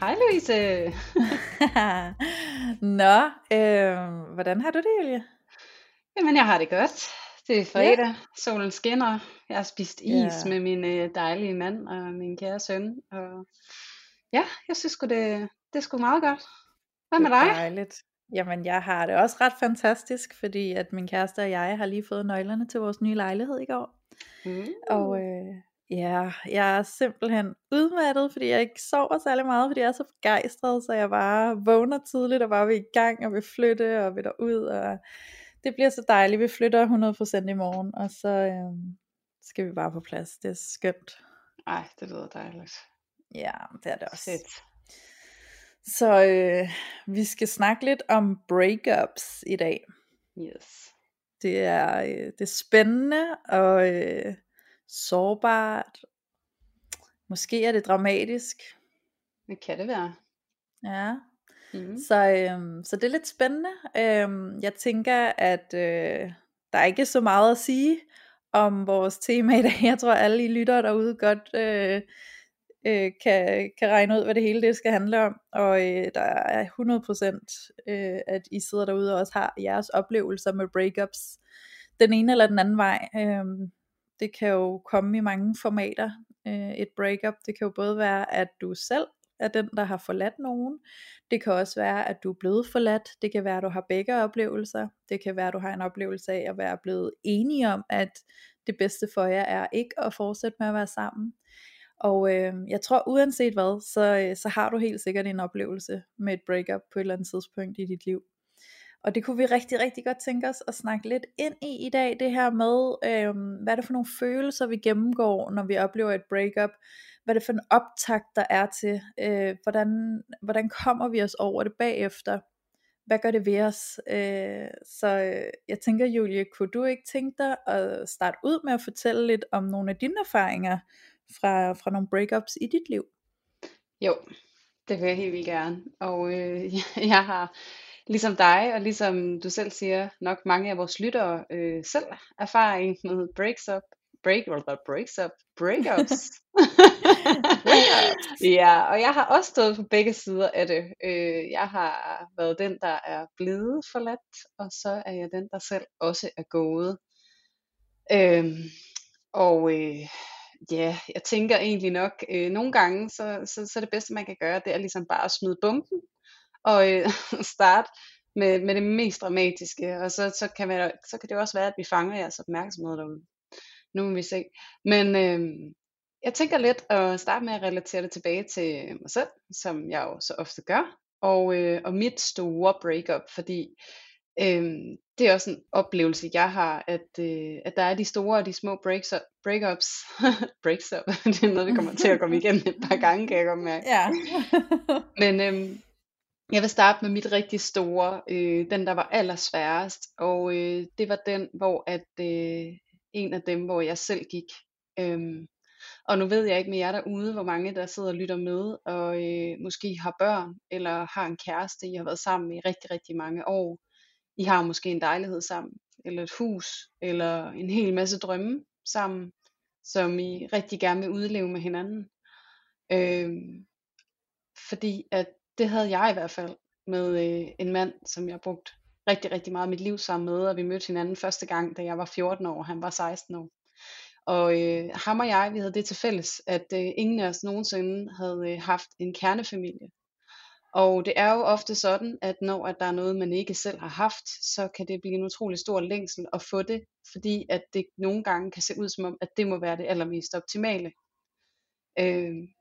Hej Louise. Nå, hvordan har du det, Julie? Jamen, jeg har det godt. Det er fredag, Solen skinner. Jeg har spist is med min dejlige mand og min kære søn. Og ja, jeg synes det er sgu meget godt. Hvad med dig? Dejligt. Jamen, jeg har det også ret fantastisk, fordi at min kæreste og jeg har lige fået nøglerne til vores nye lejlighed i går. Mm. Og jeg er simpelthen udmattet, fordi jeg ikke sover særlig meget, fordi jeg er så begejstret, så jeg bare vågner tidligt og bare vil i gang og vil flytte og vil derud, og det bliver så dejligt. Vi flytter 100% i morgen, og så skal vi bare på plads. Det er skønt. Ej, det lyder dejligt. Ja, det er det også. Shit. Så vi skal snakke lidt om breakups i dag. Yes. Det er spændende og sårbart. Måske er det dramatisk. Det kan det være. Ja. Mm-hmm. Så det er lidt spændende. Jeg tænker, at der er ikke så meget at sige om vores tema i dag. Jeg tror, alle I lyttere derude godt kan regne ud, hvad det hele det skal handle om. Og der er 100% at I sidder derude og også har jeres oplevelser med breakups den ene eller den anden vej. Det kan jo komme i mange formater. Et breakup, det kan jo både være, at du selv er den, der har forladt nogen. Det kan også være, at du er blevet forladt. Det kan være, at du har begge oplevelser. Det kan være, at du har en oplevelse af at være blevet enig om, at det bedste for jer er ikke at fortsætte med at være sammen. Og jeg tror, uanset hvad, så har du helt sikkert en oplevelse med et breakup på et eller andet tidspunkt i dit liv. Og det kunne vi rigtig, rigtig godt tænke os at snakke lidt ind i dag, det her med, hvad er det for nogle følelser, vi gennemgår, når vi oplever et breakup, hvad er det for en optakt, der er til, hvordan kommer vi os over det bagefter, hvad gør det ved os, så jeg tænker, Julie, kunne du ikke tænke dig at starte ud med at fortælle lidt om nogle af dine erfaringer fra nogle breakups i dit liv? Jo, det vil jeg helt vildt gerne, og jeg har ligesom dig, og ligesom du selv siger, nok mange af vores lyttere selv erfaring med breakups. Ja, og jeg har også stået på begge sider af det. Jeg har været den, der er blevet forladt, og så er jeg den, der selv også er gået. Jeg tænker egentlig nok, nogle gange, så det bedste, man kan gøre, det er ligesom bare at smide bunken, og starte med det mest dramatiske, og så kan det også være, at vi fanger jeres opmærksomhed derude. Nu må vi se. Men jeg tænker lidt at starte med at relatere det tilbage til mig selv, som jeg jo så ofte gør, og mit store breakup, fordi det er også en oplevelse, jeg har, at der er de store og de små breakups. Breakup, det er noget, vi kommer til at komme igennem et par gange, kan jeg godt mærke. Ja. Men jeg vil starte med mit rigtig store, den der var allersværest, og det var den, hvor at en af dem, hvor jeg selv gik. Og nu ved jeg ikke med jer derude, hvor mange der sidder og lytter med, og måske har børn, eller har en kæreste, I har været sammen i rigtig, rigtig mange år. I har måske en dejlighed sammen, eller et hus, eller en hel masse drømme sammen, som I rigtig gerne vil udleve med hinanden. Fordi at det havde jeg i hvert fald med en mand, som jeg brugte rigtig, rigtig meget af mit liv sammen med, og vi mødte hinanden første gang, da jeg var 14 år, han var 16 år. Og ham og jeg, vi havde det til fælles, at ingen af os nogensinde havde haft en kernefamilie. Og det er jo ofte sådan, at når at der er noget, man ikke selv har haft, så kan det blive en utrolig stor længsel at få det, fordi at det nogle gange kan se ud som om, at det må være det allermest optimale.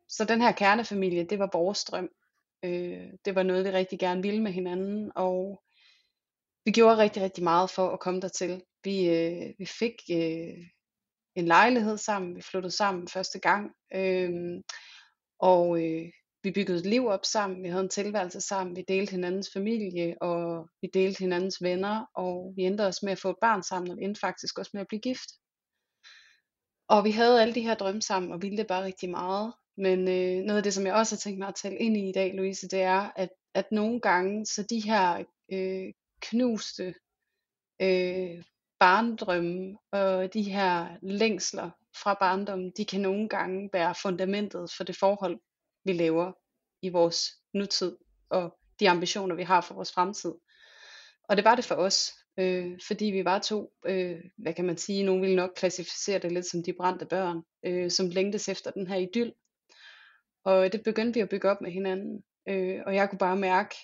Så den her kernefamilie, det var vores drøm. Det var noget, vi rigtig gerne ville med hinanden, og vi gjorde rigtig, rigtig meget for at komme dertil. Vi fik en lejlighed sammen, vi flyttede sammen første gang, og vi byggede et liv op sammen, vi havde en tilværelse sammen, vi delte hinandens familie, og vi delte hinandens venner, og vi endte også med at få et barn sammen, og vi endte faktisk også med at blive gift. Og vi havde alle de her drømme sammen, og ville det bare rigtig meget. Men noget af det, som jeg også har tænkt mig at tale ind i i dag, Louise, det er, at nogle gange, så de her knuste barndrømme, og de her længsler fra barndommen, de kan nogle gange være fundamentet for det forhold, vi laver i vores nutid, og de ambitioner, vi har for vores fremtid. Og det var det for os, fordi vi var to, hvad kan man sige, nogen ville nok klassificere det lidt som de brændte børn, som længtes efter den her idyl. Og det begyndte vi at bygge op med hinanden, og jeg kunne bare mærke,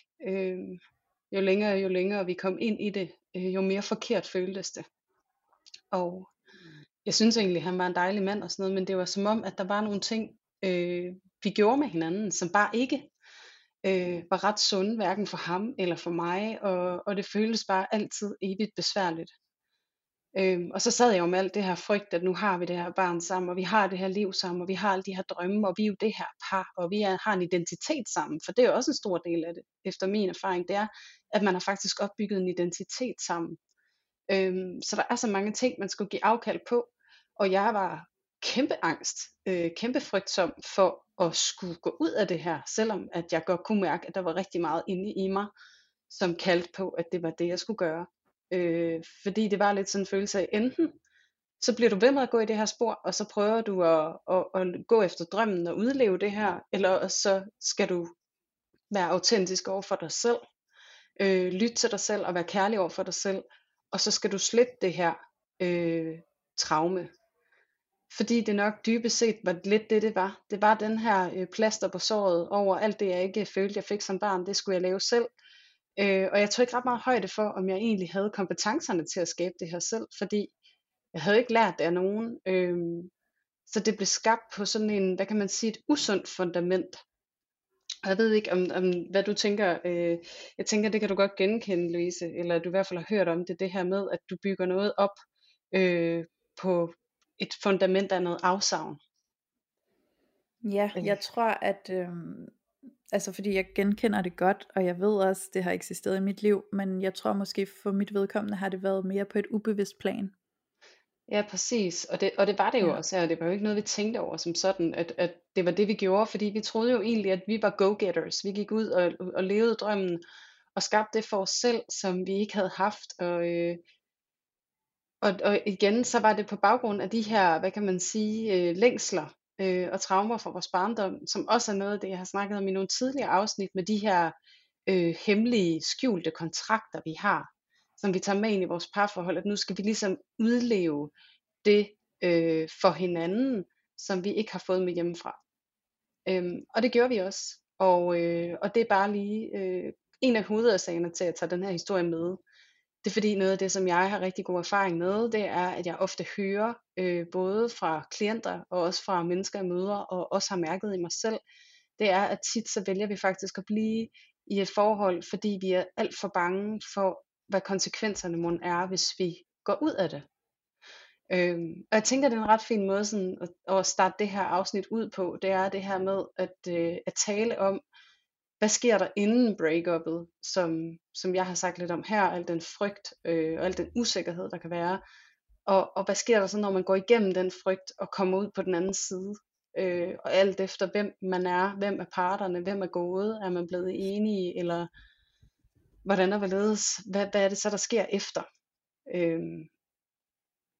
jo længere vi kom ind i det, jo mere forkert føltes det. Og jeg synes egentlig, han var en dejlig mand og sådan noget, men det var som om, at der var nogle ting, vi gjorde med hinanden, som bare ikke var ret sunde, hverken for ham eller for mig, og det føltes bare altid evigt besværligt. Og så sad jeg jo med alt det her frygt, at nu har vi det her barn sammen, og vi har det her liv sammen, og vi har alle de her drømme, og vi er jo det her par, og vi har en identitet sammen, for det er jo også en stor del af det, efter min erfaring, det er, at man har faktisk opbygget en identitet sammen. Så der er så mange ting, man skulle give afkald på, og jeg var kæmpe angst, kæmpe frygtsom for at skulle gå ud af det her, selvom at jeg godt kunne mærke, at der var rigtig meget inde i mig, som kaldte på, at det var det, jeg skulle gøre. Fordi det var lidt sådan en følelse af, enten så bliver du ved med at gå i det her spor, og så prøver du at gå efter drømmen og udleve det her, eller så skal du være autentisk over for dig selv, lytte til dig selv og være kærlig over for dig selv, og så skal du slippe det her traume. Fordi det nok dybest set var lidt det var. Det var den her plaster på såret over alt det, jeg ikke følte, jeg fik som barn. Det skulle jeg lave selv. Og jeg tog ikke ret meget højde for, om jeg egentlig havde kompetencerne til at skabe det her selv. Fordi jeg havde ikke lært det af nogen. Så det blev skabt på sådan en, hvad kan man sige, et usundt fundament. Og jeg ved ikke, om hvad du tænker. Jeg tænker, det kan du godt genkende, Louise. Eller du i hvert fald har hørt om det. Det her med, at du bygger noget op på et fundament af noget afsavn. Ja, jeg tror, at altså fordi jeg genkender det godt, og jeg ved også, det har eksisteret i mit liv, men jeg tror måske for mit vedkommende har det været mere på et ubevidst plan. Ja, præcis, og det var det jo også, og det var jo ikke noget, vi tænkte over som sådan, at det var det, vi gjorde, fordi vi troede jo egentlig, at vi var go-getters, vi gik ud og levede drømmen, og skabte det for os selv, som vi ikke havde haft, og igen, så var det på baggrund af de her, hvad kan man sige, længsler og traumer fra vores barndom, som også er noget af det, jeg har snakket om i nogle tidligere afsnit, med de her hemmelige, skjulte kontrakter, vi har, som vi tager med ind i vores parforhold, at nu skal vi ligesom udleve det for hinanden, som vi ikke har fået med hjemmefra. Og det gjorde vi også, og det er bare lige en af hovedårsagerne til, at jeg tager den her historie med. Det er fordi noget af det, som jeg har rigtig god erfaring med, det er, at jeg ofte hører, både fra klienter og også fra mennesker, jeg møder, og også har mærket i mig selv, det er, at tit så vælger vi faktisk at blive i et forhold, fordi vi er alt for bange for, hvad konsekvenserne mon er, hvis vi går ud af det. Og jeg tænker, det er en ret fin måde sådan, at starte det her afsnit ud på, det er det her med at tale om, hvad sker der inden break-up'et, som jeg har sagt lidt om her, al den frygt og al den usikkerhed, der kan være, og hvad sker der så, når man går igennem den frygt og kommer ud på den anden side, og alt efter hvem man er, hvem er parterne, hvem er gået, er man blevet enige, eller hvordan og hvorledes, hvad er det så, der sker efter?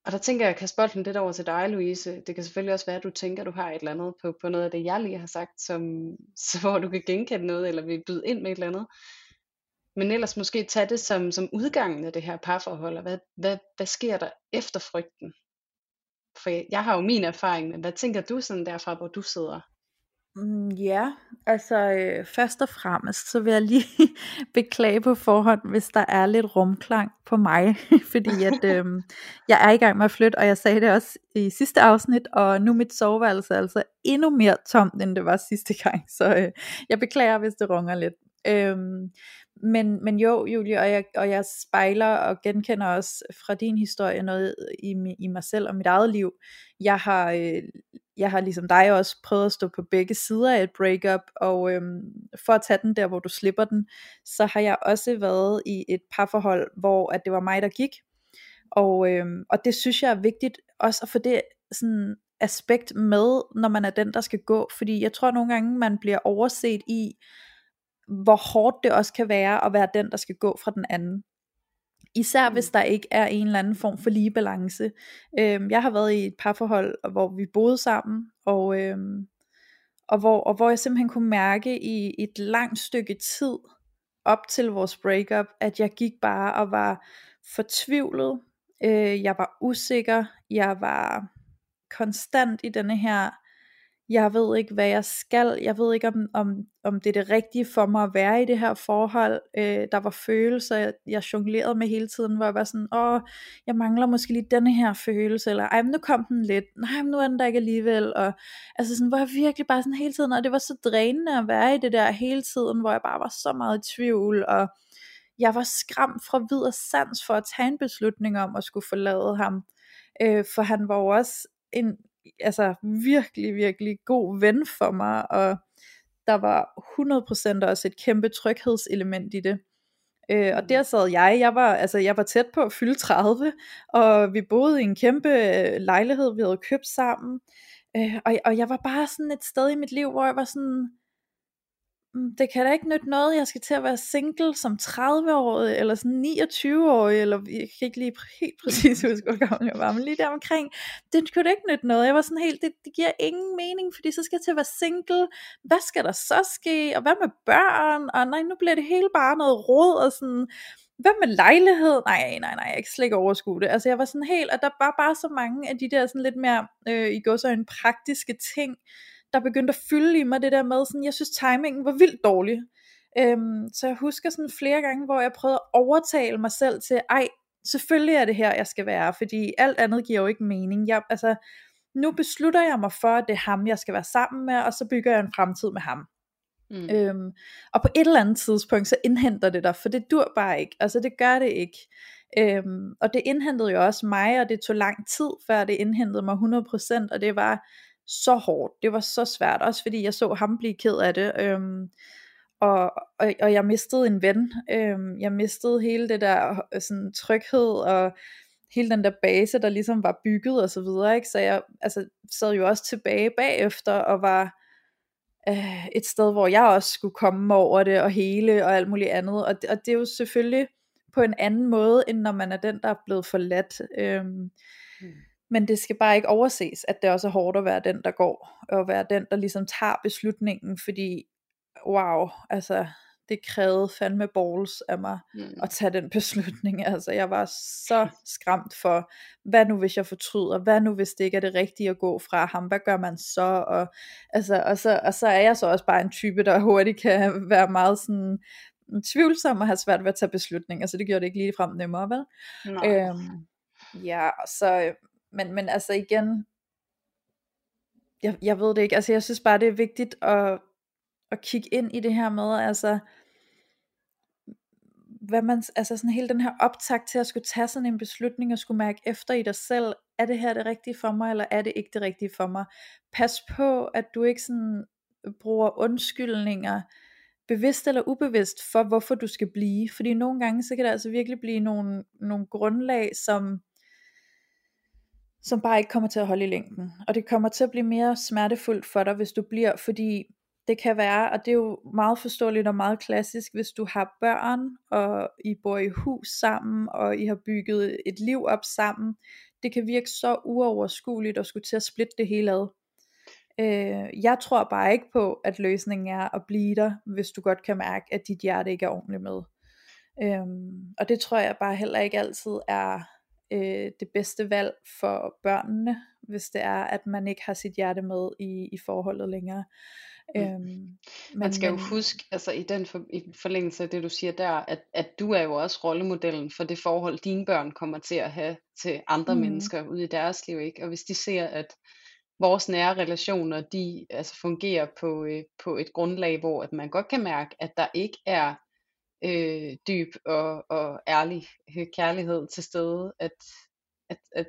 Og der tænker jeg, kan spotte den lidt over til dig, Louise. Det kan selvfølgelig også være, at du tænker, at du har et eller andet på noget af det, jeg lige har sagt, hvor du kan genkende noget, eller vil byde ind med et eller andet. Men ellers måske tage det som udgangen af det her parforhold, og hvad sker der efter frygten? For jeg har jo min erfaring, men hvad tænker du sådan derfra, hvor du sidder? Ja, altså først og fremmest, så vil jeg lige beklage på forhånd, hvis der er lidt rumklang på mig, fordi at jeg er i gang med at flytte, og jeg sagde det også i sidste afsnit, og nu mit soveværelse er altså endnu mere tomt, end det var sidste gang, så jeg beklager, hvis det runger lidt. Men jo, Julie, og jeg spejler og genkender også fra din historie noget i mig selv og mit eget liv. Jeg har jeg har ligesom dig også prøvet at stå på begge sider af et breakup, og for at tage den der, hvor du slipper den, så har jeg også været i et parforhold, hvor at det var mig, der gik, og det synes jeg er vigtigt, også at få det sådan aspekt med, når man er den, der skal gå, fordi jeg tror nogle gange, man bliver overset i, hvor hårdt det også kan være, at være den, der skal gå fra den anden. Især hvis der ikke er en eller anden form for lige balance. Jeg har været i et parforhold, hvor vi boede sammen, og hvor jeg simpelthen kunne mærke i et langt stykke tid, op til vores breakup, at jeg gik bare og var fortvivlet, jeg var usikker, jeg var konstant i denne her, jeg ved ikke hvad jeg skal, jeg ved ikke om det er det rigtige for mig at være i det her forhold, der var følelser, jeg jonglerede med hele tiden, hvor jeg var sådan, jeg mangler måske lige denne her følelse, eller ej, men nu kom den lidt, nej, men nu er den der ikke alligevel, og altså sådan, hvor jeg virkelig bare sådan hele tiden, og det var så drænende at være i det der hele tiden, hvor jeg bare var så meget i tvivl, og jeg var skræmt fra vid og sans for at tage en beslutning om at skulle forlade ham, for han var jo også en virkelig, virkelig god ven for mig, og der var 100% også et kæmpe tryghedselement i det, og der sad jeg var tæt på at fylde 30, og vi boede i en kæmpe lejlighed, vi havde købt sammen, og jeg var bare sådan et sted i mit liv, hvor jeg var sådan, det kan da ikke nytte noget, jeg skal til at være single som 30-årig, eller sådan 29-årig, eller jeg kan ikke lige helt præcis huske, hvor gammel jeg var, men lige der omkring, det kunne da ikke nytte noget, jeg var sådan helt, det giver ingen mening, fordi så skal jeg til at være single, hvad skal der så ske, og hvad med børn, og nej, nu bliver det hele bare noget rod, og sådan, hvad med lejlighed, nej, jeg kan slet ikke overskue det, altså jeg var sådan helt, og der var bare så mange af de der sådan lidt mere, i gåseøjne praktiske ting, der begyndte at fylde i mig, det der med, sådan, jeg synes timingen var vildt dårlig, så jeg husker sådan flere gange, hvor jeg prøvede at overtale mig selv til, selvfølgelig er det her, jeg skal være, fordi alt andet giver jo ikke mening, nu beslutter jeg mig for, at det er ham, jeg skal være sammen med, og så bygger jeg en fremtid med ham, og på et eller andet tidspunkt, så indhenter det dig, for det dur bare ikke, det gør det ikke, og det indhentede jo også mig, og det tog lang tid, før det indhentede mig 100%, og det var så hårdt, det var så svært, også fordi jeg så ham blive ked af det, og jeg mistede en ven, jeg mistede hele det der sådan, tryghed, og hele den der base, der ligesom var bygget, og så videre, ikke? Så jeg sad jo også tilbage bagefter, og var et sted, hvor jeg også skulle komme over det, og hele, og alt muligt andet, og det er jo selvfølgelig på en anden måde, end når man er den, der er blevet forladt, men det skal bare ikke overses, at det også er hårdt at være den, der går, og være den, der ligesom tager beslutningen, fordi, det krævede fandme balls af mig, at tage den beslutning, jeg var så skræmt for, hvad nu hvis jeg fortryder, hvad nu hvis det ikke er det rigtige at gå fra ham, hvad gør man så, og så er jeg så også bare en type, der hurtigt kan være meget sådan, tvivlsom, og have svært ved at tage beslutninger, så det gjorde det ikke ligefrem nemmere, vel? Men igen, jeg ved det ikke, jeg synes bare det er vigtigt at kigge ind i det her med, hvad man, sådan hele den her optakt til at skulle tage sådan en beslutning, og skulle mærke efter i dig selv, er det her det rigtige for mig, eller er det ikke det rigtige for mig, pas på at du ikke sådan bruger undskyldninger, bevidst eller ubevidst, for hvorfor du skal blive, fordi nogle gange så kan der virkelig blive nogle grundlag, som bare ikke kommer til at holde i længden, og det kommer til at blive mere smertefuldt for dig, hvis du bliver, fordi det kan være, og det er jo meget forståeligt og meget klassisk, hvis du har børn, og I bor i hus sammen, og I har bygget et liv op sammen, det kan virke så uoverskueligt, at skulle til at splitte det hele ad. Jeg tror bare ikke på, at løsningen er at blive der, hvis du godt kan mærke, at dit hjerte ikke er ordentligt med, og det tror jeg bare heller ikke altid er det bedste valg for børnene, hvis det er, at man ikke har sit hjerte med i forholdet længere. Man skal jo huske, i den forlængelse af det du siger der, at du er jo også rollemodellen for det forhold, dine børn kommer til at have til andre mennesker ude i deres liv, ikke? Og hvis de ser, at vores nære relationer, de fungerer på et grundlag, hvor at man godt kan mærke, at der ikke er dyb og ærlig kærlighed til stede, at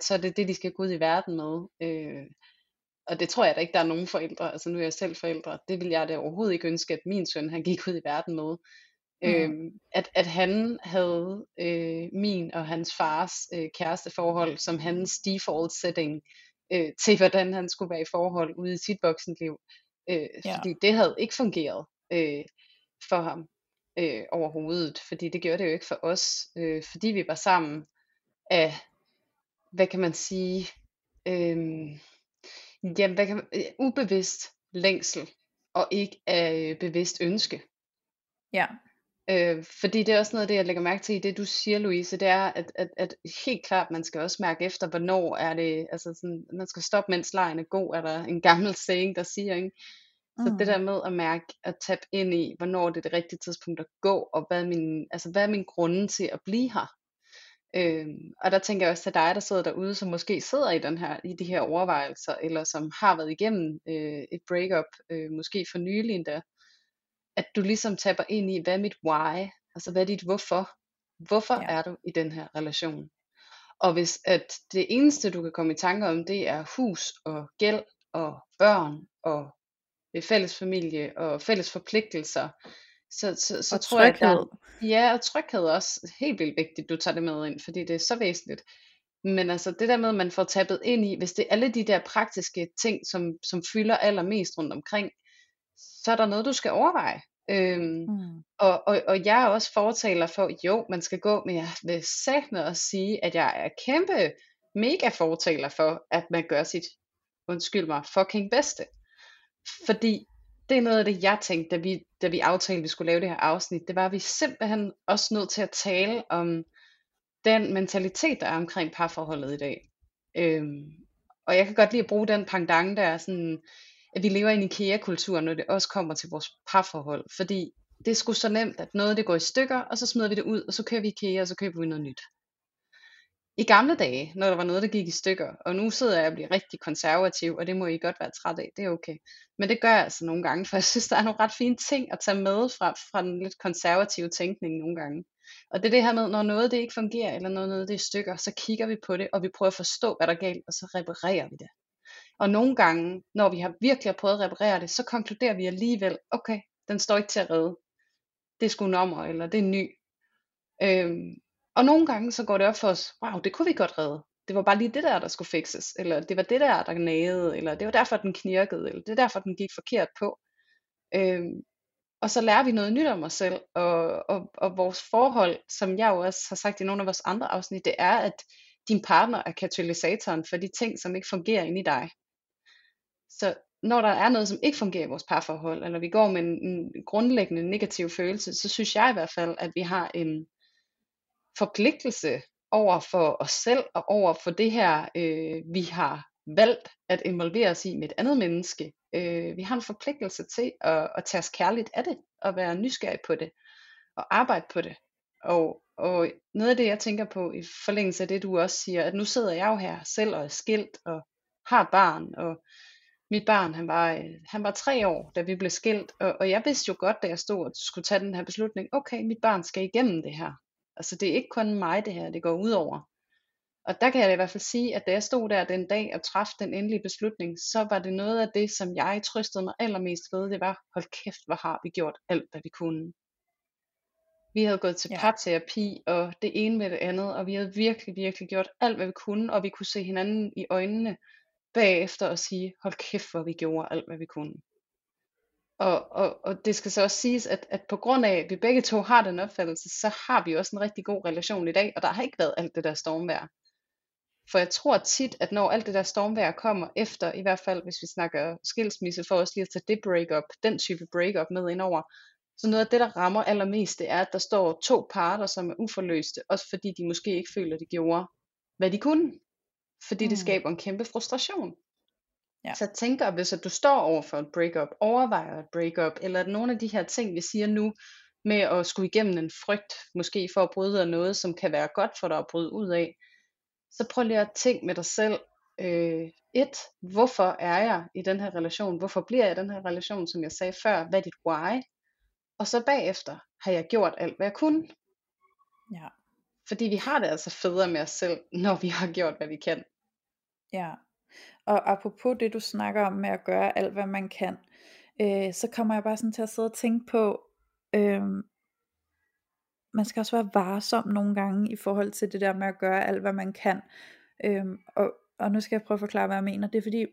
så er det det de skal gå ud i verden med, Og det tror jeg da ikke, der er nogen forældre. Altså nu er jeg selv forældre. Det vil jeg da overhovedet ikke ønske, at min søn, han gik ud i verden med. At han havde min og hans fars kæresteforhold som hans default setting til, hvordan han skulle være i forhold ude i sit voksenliv. Fordi det havde ikke fungeret for ham overhovedet. Fordi det gjorde det jo ikke for os. Fordi vi var sammen af, hvad kan man sige... ubevidst længsel og ikke af bevidst ønske. Ja. Fordi det er også noget af det, jeg lægger mærke til i det, du siger, Louise, det er, at helt klart, man skal også mærke efter, hvornår er det, altså sådan, man skal stoppe, mens lejen er god, er der en gammel saying, der siger, ikke? Så det der med at mærke, at tappe ind i, hvornår det er det rigtige tidspunkt at gå, og hvad er min grunde til at blive her? Og der tænker jeg også til dig, der sidder derude, som måske sidder i de her overvejelser, eller som har været igennem et breakup, måske for nylig endda, at du ligesom tapper ind i, hvad er mit why, altså hvad er dit hvorfor, er du i den her relation, og hvis at det eneste du kan komme i tanker om, det er hus og gæld og børn og fælles familie og fælles forpligtelser, så og tror tryghed. Jeg der, ja, og tryghed er også helt vildt vigtigt, du tager det med ind, fordi det er så væsentligt. Men altså det der med, at man får tappet ind i, hvis det er alle de der praktiske ting, som fylder allermest rundt omkring, så er der noget, du skal overveje. Og jeg er også fortaler for, jo, man skal gå, men jeg vil satme også sige, at jeg er kæmpe mega fortaler for, at man gør sit, undskyld mig, fucking bedste. Fordi det er noget af det, jeg tænkte, da vi aftalte, at vi skulle lave det her afsnit. Det var, at vi simpelthen også nødt til at tale om den mentalitet, der er omkring parforholdet i dag. Og jeg kan godt lide at bruge den pendant, der er sådan, at vi lever i en IKEA-kultur, når det også kommer til vores parforhold. Fordi det er sgu så nemt, at noget det går i stykker, og så smider vi det ud, og så kører vi IKEA, og så køber vi noget nyt. I gamle dage, når der var noget, der gik i stykker, og nu sidder jeg og bliver rigtig konservativ, og det må I godt være træt af, det er okay. Men det gør jeg altså nogle gange, for jeg synes, der er nogle ret fine ting at tage med fra den lidt konservative tænkning nogle gange. Og det er det her med, når noget det ikke fungerer, eller når noget det er i stykker, så kigger vi på det, og vi prøver at forstå, hvad der er galt, og så reparerer vi det. Og nogle gange, når vi har virkelig prøvet at reparere det, så konkluderer vi alligevel, okay, den står ikke til at redde. Det er sgu nummer, eller det er ny. Og nogle gange så går det op for os, wow, det kunne vi godt redde. Det var bare lige det der skulle fikses, eller det var det der gnagede, eller det var derfor den knirkede, eller det er derfor den gik forkert på. Og så lærer vi noget nyt om os selv, og vores forhold, som jeg jo også har sagt i nogle af vores andre afsnit, det er, at din partner er katalysatoren for de ting, som ikke fungerer inde i dig. Så når der er noget, som ikke fungerer i vores parforhold, eller vi går med en grundlæggende negativ følelse, så synes jeg i hvert fald, at vi har en forpligtelse over for os selv og over for det her vi har valgt at involvere os i med et andet menneske. Vi har en forpligtelse til at tage os kærligt af det og være nysgerrig på det og arbejde på det, og noget af det jeg tænker på i forlængelse af det du også siger, at nu sidder jeg jo her selv og er skilt og har et barn, og mit barn han var 3 år da vi blev skilt, og jeg vidste jo godt da jeg stod og skulle tage den her beslutning, okay, mit barn skal igennem det her. Altså det er ikke kun mig det her, det går ud over. Og der kan jeg da i hvert fald sige, at da jeg stod der den dag og træffede den endelige beslutning, så var det noget af det, som jeg trøstede mig allermest ved, det var, hold kæft, hvor har vi gjort alt, hvad vi kunne. Vi havde gået til parterapi, og det ene med det andet, og vi havde virkelig, virkelig gjort alt, hvad vi kunne, og vi kunne se hinanden i øjnene bagefter og sige, hold kæft, hvor vi gjorde alt, hvad vi kunne. Og det skal så også siges, at på grund af, at vi begge to har den opfattelse, så har vi også en rigtig god relation i dag, og der har ikke været alt det der stormvejr. For jeg tror tit, at når alt det der stormvejr kommer efter, i hvert fald hvis vi snakker skilsmisse, for os lige at tage det breakup, den type breakup med indover, så noget af det, der rammer allermest, det er, at der står 2 parter, som er uforløste, også fordi de måske ikke føler, at de gjorde, hvad de kunne. Fordi det skaber en kæmpe frustration. Ja. Så tænker, hvis at du står over for et breakup, overvejer et breakup, eller at nogle af de her ting, vi siger nu, med at skulle igennem en frygt, måske for at bryde af noget, som kan være godt for dig at bryde ud af, så prøv lige at tænke med dig selv, hvorfor er jeg i den her relation, hvorfor bliver jeg i den her relation, som jeg sagde før, hvad er dit why, og så bagefter, har jeg gjort alt, hvad jeg kunne. Ja. Fordi vi har det altså federe med os selv, når vi har gjort, hvad vi kan. Ja. Og apropos det du snakker om med at gøre alt hvad man kan, så kommer jeg bare sådan til at sidde og tænke på, man skal også være varsom nogle gange i forhold til det der med at gøre alt hvad man kan, og nu skal jeg prøve at forklare hvad jeg mener. Det er fordi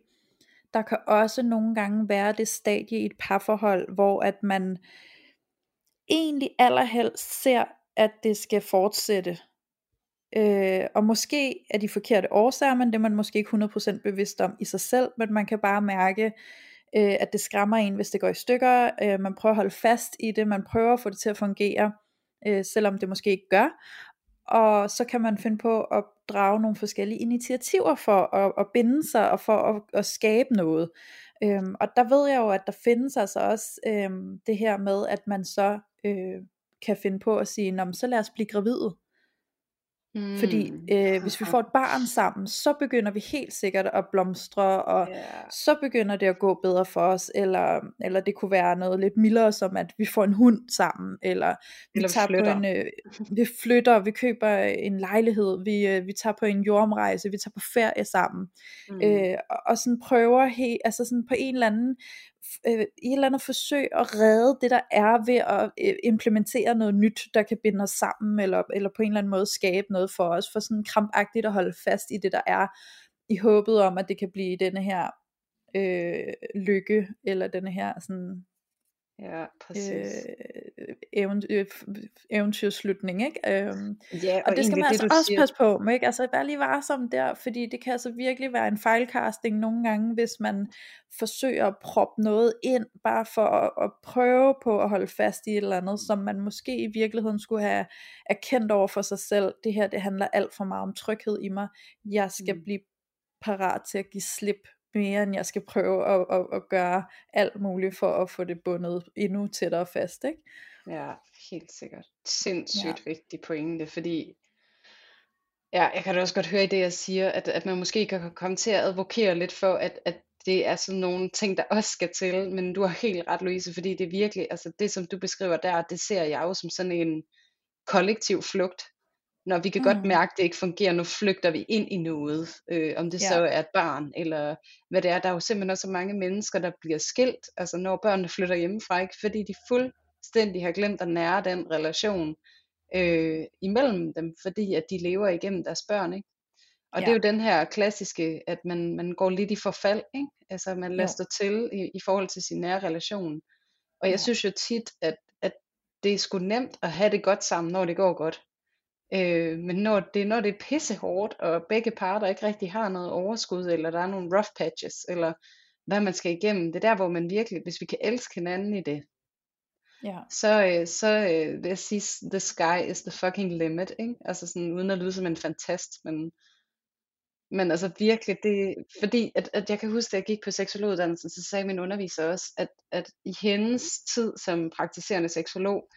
der kan også nogle gange være det stadie i et parforhold, hvor at man egentlig allerhelst ser at det skal fortsætte, og måske er de forkerte årsager, men det er man måske ikke 100% bevidst om i sig selv, men man kan bare mærke, at det skræmmer en hvis det går i stykker. Man prøver at holde fast i det, man prøver at få det til at fungere, selvom det måske ikke gør, og så kan man finde på at drage nogle forskellige initiativer for at binde sig og for at skabe noget. Og der ved jeg jo at der findes altså også det her med at man så kan finde på at sige, nå, men så lad os blive gravide. Fordi hvis vi får et barn sammen, så begynder vi helt sikkert at blomstre, og så begynder det at gå bedre for os, eller det kunne være noget lidt mildere, som at vi får en hund sammen, eller vi tager flytter. Vi flytter, vi køber en lejlighed, vi tager på en jordomrejse, vi tager på ferie sammen, og sådan prøver altså sådan på en eller anden i et eller andet forsøg at redde det der er ved at implementere noget nyt der kan binde os sammen, eller på en eller anden måde skabe noget for os, for sådan krampagtigt at holde fast i det der er, i håbet om at det kan blive denne her lykke, eller denne her sådan eventyrslutning, ikke? Og det skal man altså også passe på med, ikke? Altså bare lige varsom der, fordi det kan altså virkelig være en fejlcasting nogle gange, hvis man forsøger at proppe noget ind bare for at prøve på at holde fast i et eller andet, som man måske i virkeligheden skulle have erkendt over for sig selv. Det her, det handler alt for meget om tryghed i mig. Jeg skal blive parat til at give slip mere end jeg skal prøve at gøre alt muligt for at få det bundet endnu tættere fast, ikke? Ja, helt sikkert. Sindssygt vigtig pointe, fordi jeg kan da også godt høre i det jeg siger, at man måske kan komme til at advokere lidt for at det er sådan nogle ting der også skal til, men du har helt ret, Louise, fordi det er virkelig, altså det som du beskriver der, det ser jeg jo som sådan en kollektiv flugt. Når vi kan godt mærke, at det ikke fungerer, nu flygter vi ind i noget, om det så er et barn, eller hvad det er. Der er jo simpelthen også så mange mennesker, der bliver skilt, altså når børnene flytter hjemmefra, ikke? Fordi de fuldstændig har glemt at nære den relation imellem dem, fordi at de lever igennem deres børn, ikke? Og det er jo den her klassiske, at man går lidt i forfald, ikke? Altså man lader stå til i forhold til sin nære relation. Og jeg synes jo tit, at det er sgu nemt at have det godt sammen, når det går godt. Men når det er pissehårdt, og begge parter ikke rigtig har noget overskud, eller der er nogle rough patches, eller hvad man skal igennem, det er der hvor man virkelig, hvis vi kan elske hinanden i det, så vil jeg sige, the sky is the fucking limit, ikke? Altså sådan uden at lyde som en fantast, men altså virkelig det, fordi at jeg kan huske da jeg gik på seksologuddannelsen, så sagde min underviser også at i hendes tid som praktiserende seksolog,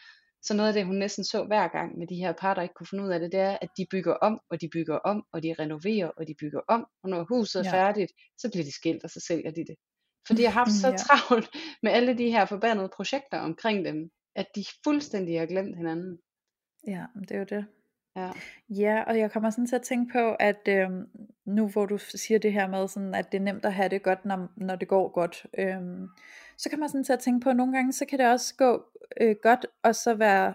så noget af det hun næsten så hver gang med de her par der ikke kunne finde ud af det, det er at de bygger om, og de bygger om, og de renoverer, og de bygger om, og når huset er færdigt, så bliver de skilt, og så sælger de det, fordi jeg har haft så travlt med alle de her forbandede projekter omkring dem, at de fuldstændig har glemt hinanden. Ja, det er jo det. Ja, og jeg kommer sådan til at tænke på, at nu hvor du siger det her med sådan, at det er nemt at have det godt, når det går godt, så kommer jeg sådan til at tænke på, at nogle gange så kan det også gå godt og så være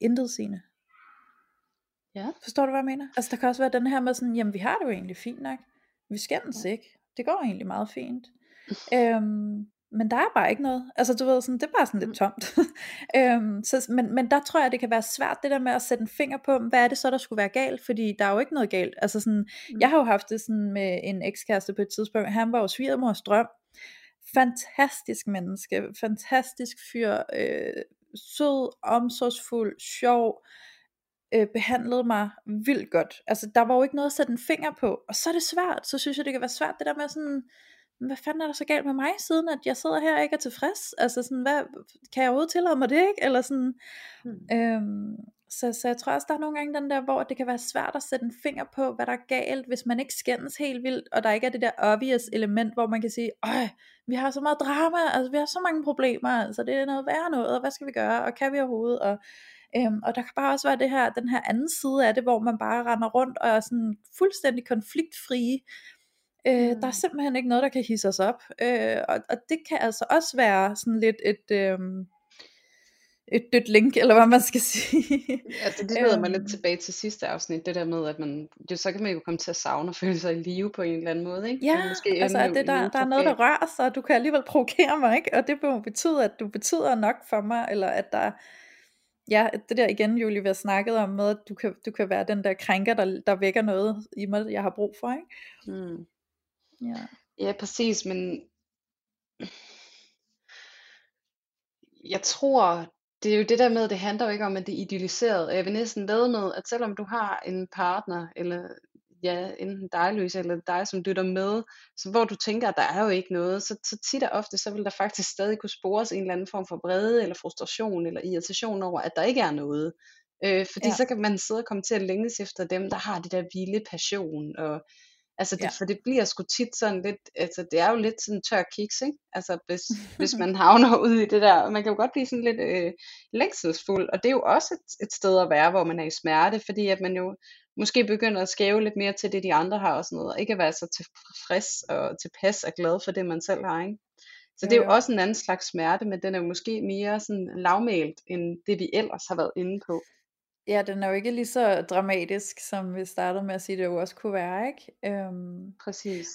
intetsigende. Ja. Forstår du hvad jeg mener? Altså der kan også være den her med sådan, jamen vi har det jo egentlig fint nok, vi skændes ikke, det går egentlig meget fint. Men der er bare ikke noget, altså du ved sådan, det er bare sådan lidt tomt. Men der tror jeg det kan være svært det der med at sætte en finger på, hvad er det så der skulle være galt, fordi der er jo ikke noget galt. Altså sådan, jeg har jo haft det sådan med en ekskæreste på et tidspunkt, han var jo svigermors drøm, fantastisk menneske, fantastisk fyr, sød, omsorgsfuld, sjov, behandlede mig vildt godt, altså der var jo ikke noget at sætte en finger på, og så er det svært, så synes jeg det kan være svært det der med sådan, hvad fanden er der så galt med mig, siden at jeg sidder her og ikke er tilfreds, altså sådan, hvad, kan jeg overhovedet tillade mig det, ikke, eller sådan, så jeg tror også der er nogle gange den der, hvor det kan være svært at sætte en finger på, hvad der er galt, hvis man ikke skændes helt vildt, og der ikke er det der obvious element, hvor man kan sige, vi har så meget drama, altså vi har så mange problemer, altså det er noget værre noget, og hvad skal vi gøre, og kan vi overhovedet, og der kan bare også være det her, den her anden side af det, hvor man bare render rundt, og er sådan fuldstændig konfliktfrie, Der er simpelthen ikke noget, der kan hisse os op. Og det kan altså også være sådan lidt et dødt link, eller hvad man skal sige. Altså det leder mig lidt tilbage til sidste afsnit, det der med, at man jo, så kan man jo komme til at savne og føle sig i live på en eller anden måde, ikke? Ja, måske altså at der er noget, der rører sig, og du kan alligevel provokere mig, ikke? Og det betyder, at du betyder nok for mig, eller at der, ja, det der igen, Julie, vi har snakket om med, at du kan være den der krænker, der vækker noget i mig, jeg har brug for, ikke? Mm. Ja. Ja, præcis, men jeg tror, det er jo det der med, det handler jo ikke om, at det er idealiseret. Og jeg vil næsten lade med, at selvom du har en partner, eller ja, enten dig, Louise, eller dig, som lytter med, så hvor du tænker, at der er jo ikke noget, så tit og ofte, så vil der faktisk stadig kunne spores en eller anden form for vrede, eller frustration, eller irritation over, at der ikke er noget. Fordi ja, så kan man sidde og komme til at længes efter dem, der har det der vilde passion, og altså det, ja, for det bliver sgu tit sådan lidt, altså det er jo lidt sådan tør kiks, ikke? Altså hvis man havner ude i det der, og man kan jo godt blive sådan lidt længselsfuld, og det er jo også et sted at være, hvor man er i smerte, fordi at man jo måske begynder at skæve lidt mere til det, de andre har og sådan noget, og ikke at være så tilfreds og tilpas og glad for det, man selv har, ikke? Så det er jo også en anden slags smerte, men den er jo måske mere sådan lavmælt, end det vi ellers har været inde på. Ja, den er jo ikke lige så dramatisk, som vi startede med at sige, det jo også kunne være, ikke? Præcis.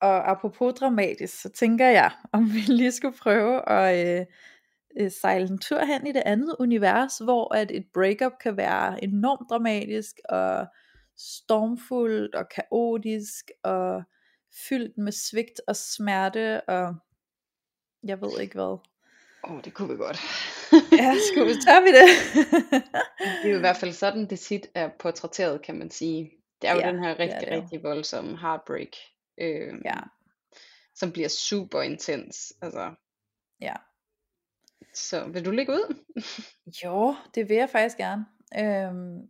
Og apropos dramatisk, så tænker jeg, om vi lige skulle prøve at sejle en tur hen i det andet univers, hvor at et breakup kan være enormt dramatisk, og stormfuldt, og kaotisk, og fyldt med svigt og smerte, og jeg ved ikke hvad. Det kunne vi godt. Ja, tager vi det? Det er jo i hvert fald sådan, det tit er portrætteret, kan man sige. Det er jo den her rigtig, rigtig voldsomme heartbreak, som bliver super intens. Altså. Ja. Så vil du lægge ud? Jo, det vil jeg faktisk gerne.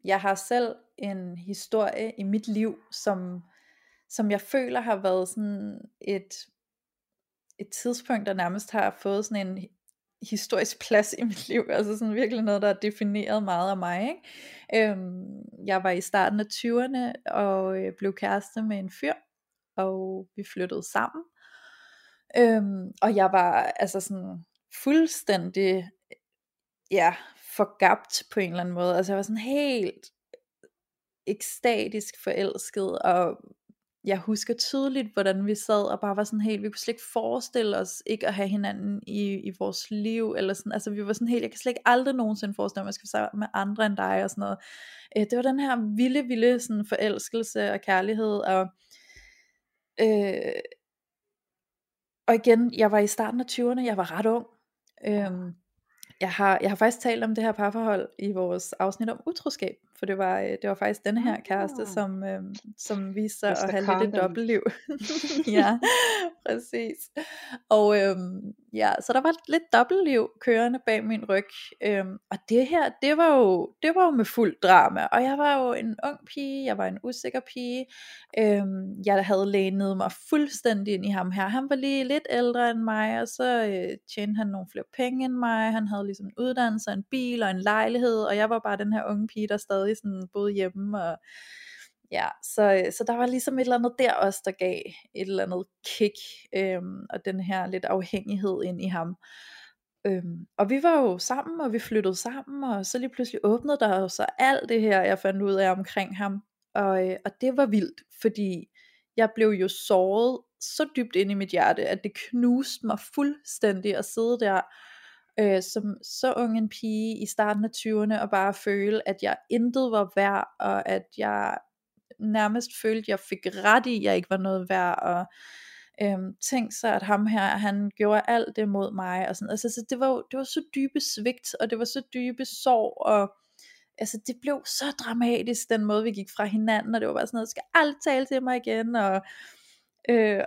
Jeg har selv en historie i mit liv, som jeg føler har været sådan et tidspunkt, der nærmest har fået sådan en historisk plads i mit liv, altså sådan virkelig noget, der har defineret meget af mig, ikke? Jeg var i starten af 20'erne og blev kæreste med en fyr, og vi flyttede sammen, og jeg var altså sådan fuldstændig forgabt på en eller anden måde, altså jeg var sådan helt ekstatisk forelsket, og jeg husker tydeligt, hvordan vi sad og bare var sådan helt, vi kunne slet ikke forestille os ikke at have hinanden i vores liv, eller sådan, altså vi var sådan helt, jeg kan slet ikke aldrig nogensinde forestille mig, at jeg skal være sammen med andre end dig, og sådan noget. Det var den her vilde, vilde sådan forelskelse og kærlighed, og igen, jeg var i starten af 20'erne, jeg var ret ung, jeg har faktisk talt om det her parforhold i vores afsnit om utroskab, for det var faktisk denne her kæreste, som viste sig at have lidt et dobbeltliv. Ja, præcis. Og så der var lidt dobbeltliv kørende bag min ryg, og det her, det var jo med fuld drama, og jeg var jo en ung pige, jeg var en usikker pige, jeg havde lænet mig fuldstændig ind i ham her, han var lige lidt ældre end mig, og så tjente han nogle flere penge end mig, han havde ligesom en uddannelse, en bil og en lejlighed, og jeg var bare den her unge pige, der stadig sådan boede hjemme, og ja, så der var ligesom et eller andet der også, der gav et eller andet kick, og den her lidt afhængighed ind i ham, og vi var jo sammen, og vi flyttede sammen, og så lige pludselig åbnede der jo så alt det her, jeg fandt ud af omkring ham, og det var vildt, fordi jeg blev jo såret så dybt ind i mit hjerte, at det knuste mig fuldstændig at sidde der som så ung en pige i starten af 20'erne, og bare føle, at jeg intet var værd, og at jeg nærmest følte, at jeg fik ret i, at jeg ikke var noget værd, og tænkte sig, at ham her, han gjorde alt det mod mig, og sådan. Altså, så det var så dybe svigt, og det var så dybe sorg, og altså, det blev så dramatisk, den måde vi gik fra hinanden, og det var bare sådan noget, skal aldrig tale til mig igen,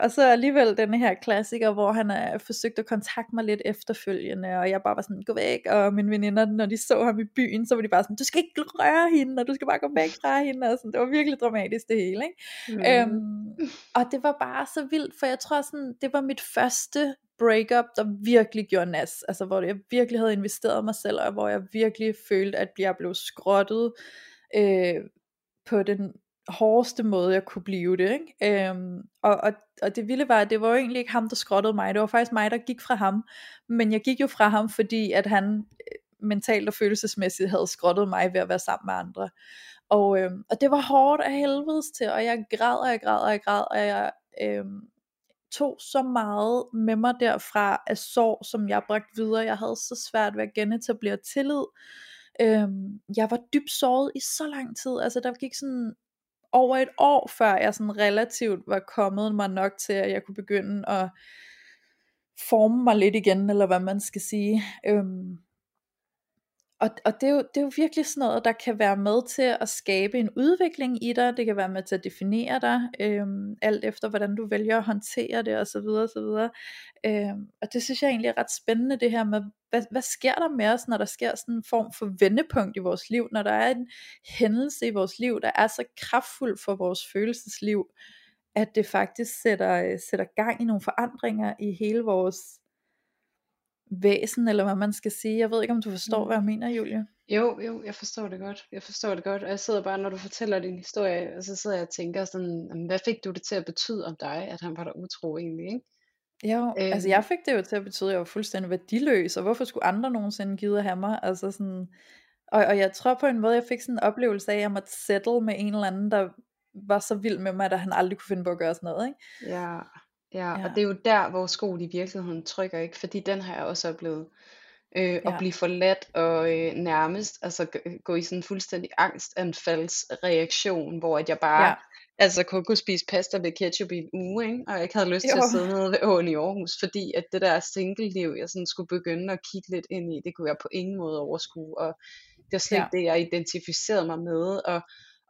og så alligevel den her klassiker, hvor han har forsøgt at kontakte mig lidt efterfølgende, og jeg bare var sådan, gå væk, og mine veninder, når de så ham i byen, så var de bare sådan, du skal ikke røre hende, og du skal bare gå væk fra hende, og sådan, det var virkelig dramatisk det hele, ikke? Og det var bare så vildt, for jeg tror sådan, det var mit første breakup, der virkelig gjorde nas, altså hvor jeg virkelig havde investeret mig selv, og hvor jeg virkelig følte, at jeg blev skrottet på den hårdeste måde jeg kunne blive det, ikke? Og det vilde var, at det var jo egentlig ikke ham der skrottede mig, det var faktisk mig der gik fra ham, men jeg gik jo fra ham fordi at han mentalt og følelsesmæssigt havde skrottet mig ved at være sammen med andre, og det var hårdt af helvedes til, og jeg græd og jeg græd og jeg græd, og jeg tog så meget med mig derfra af sorg, som jeg bragte videre. Jeg havde så svært ved at genetablere tillid. Jeg var dybt såret i så lang tid, altså der gik sådan over et år før jeg sådan relativt var kommet mig nok til at jeg kunne begynde at forme mig lidt igen, eller hvad man skal sige. Og det er jo virkelig sådan noget der kan være med til at skabe en udvikling i dig. Det kan være med til at definere dig, alt efter hvordan du vælger at håndtere det og så videre og så videre. Og det synes jeg egentlig er ret spændende, det her med hvad sker der med os, når der sker sådan en form for vendepunkt i vores liv, når der er en hændelse i vores liv der er så kraftfuld for vores følelsesliv, at det faktisk sætter gang i nogle forandringer i hele vores væsen, eller hvad man skal sige. Jeg ved ikke om du forstår hvad jeg mener, Julie. Jo, jeg forstår det godt. Og jeg sidder bare, når du fortæller din historie, og så sidder jeg og tænker sådan, hvad fik du det til at betyde om dig, at han var der utro egentlig, ikke? Jo, altså jeg fik det jo til at betyde at jeg var fuldstændig værdiløs, og hvorfor skulle andre nogensinde gide at have mig, altså sådan. Og jeg tror på en måde jeg fik sådan en oplevelse af at jeg måtte settle med en eller anden der var så vild med mig, at han aldrig kunne finde på at gøre sådan noget, ikke? Ja, og det er jo der, hvor skoen i virkeligheden trykker, ikke? Fordi den har jeg også oplevet. At blive forladt og nærmest altså, gå i sådan en fuldstændig angstanfaldsreaktion, hvor at jeg bare altså kunne spise pasta med ketchup i en uge, ikke? Og jeg ikke havde lyst til at sidde nede ved åen i Aarhus, fordi at det der single-liv, jeg sådan skulle begynde at kigge lidt ind i, det kunne jeg på ingen måde overskue, og det var slet ikke det, jeg identificerede mig med.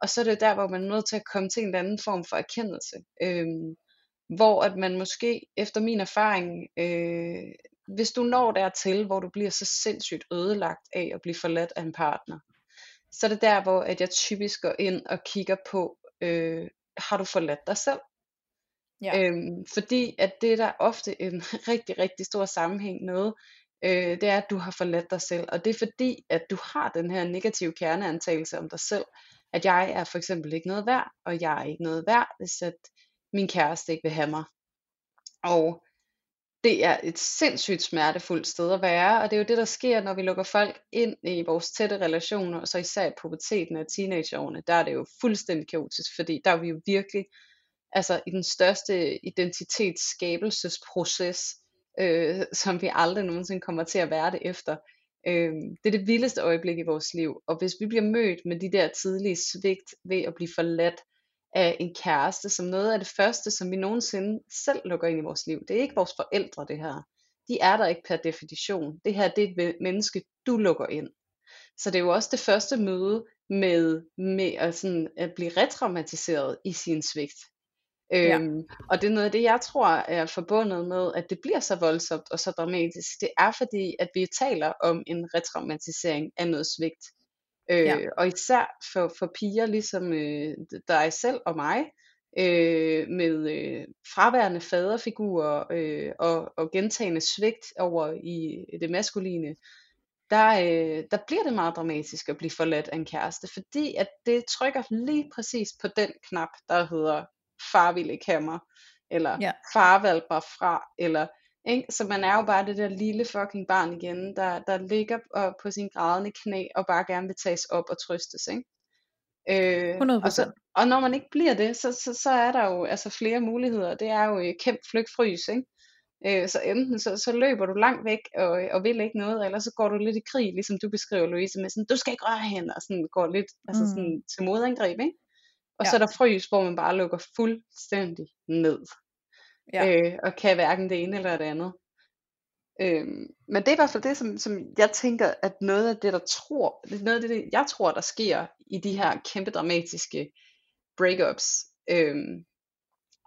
Og så er det der, hvor man er nødt til at komme til en eller anden form for erkendelse. Hvor at man måske, efter min erfaring, hvis du når dertil, hvor du bliver så sindssygt ødelagt af at blive forladt af en partner, så er det der, hvor at jeg typisk går ind og kigger på, har du forladt dig selv? Ja. Fordi at det er der ofte en rigtig, rigtig stor sammenhæng med, det er, at du har forladt dig selv. Og det er fordi, at du har den her negative kerneantagelse om dig selv, at jeg er for eksempel ikke noget værd, og jeg er ikke noget værd, hvis at min kæreste ikke vil have mig. Og det er et sindssygt smertefuldt sted at være, og det er jo det der sker, når vi lukker folk ind i vores tætte relationer, og så især i puberteten og teenageårene, der er det jo fuldstændig kaotisk, fordi der er vi jo virkelig altså i den største identitetsskabelsesproces, som vi aldrig nogensinde kommer til at være det efter. Det er det vildeste øjeblik i vores liv, og hvis vi bliver mødt med de der tidlige svigt ved at blive forladt af en kæreste, som noget af det første, som vi nogensinde selv lukker ind i vores liv. Det er ikke vores forældre, det her. De er der ikke per definition. Det her, det er et menneske, du lukker ind. Så det er jo også det første møde med at blive retraumatiseret i sin svigt. Ja. Og det er noget af det, jeg tror er forbundet med, at det bliver så voldsomt og så dramatisk. Det er fordi, at vi taler om en retraumatisering af noget svigt. Og især for piger ligesom dig selv og mig, med fraværende faderfigurer og gentagende svigt over i det maskuline, der bliver det meget dramatisk at blive forladt af en kæreste, fordi at det trykker lige præcis på den knap, der hedder far vil ikke have mig, eller far valgte mig fra, eller... Så man er jo bare det der lille fucking barn igen, der ligger på sin grædende knæ og bare gerne vil tages op og trøstes, ikke? 100%. Og når man ikke bliver det, så er der jo altså flere muligheder. Det er jo kæmp, flygt, frys, ikke? Så enten så løber du langt væk og vil ikke noget, eller så går du lidt i krig, ligesom du beskriver, Louise, med sådan, du skal ikke røre hende, og sådan går lidt altså sådan, til modangreb, ikke? Og så er der frys, hvor man bare lukker fuldstændig ned. Og kan hverken det ene eller det andet. Men det er i hvert fald det, som jeg tænker, at noget af det, jeg tror, der sker i de her kæmpe dramatiske breakups.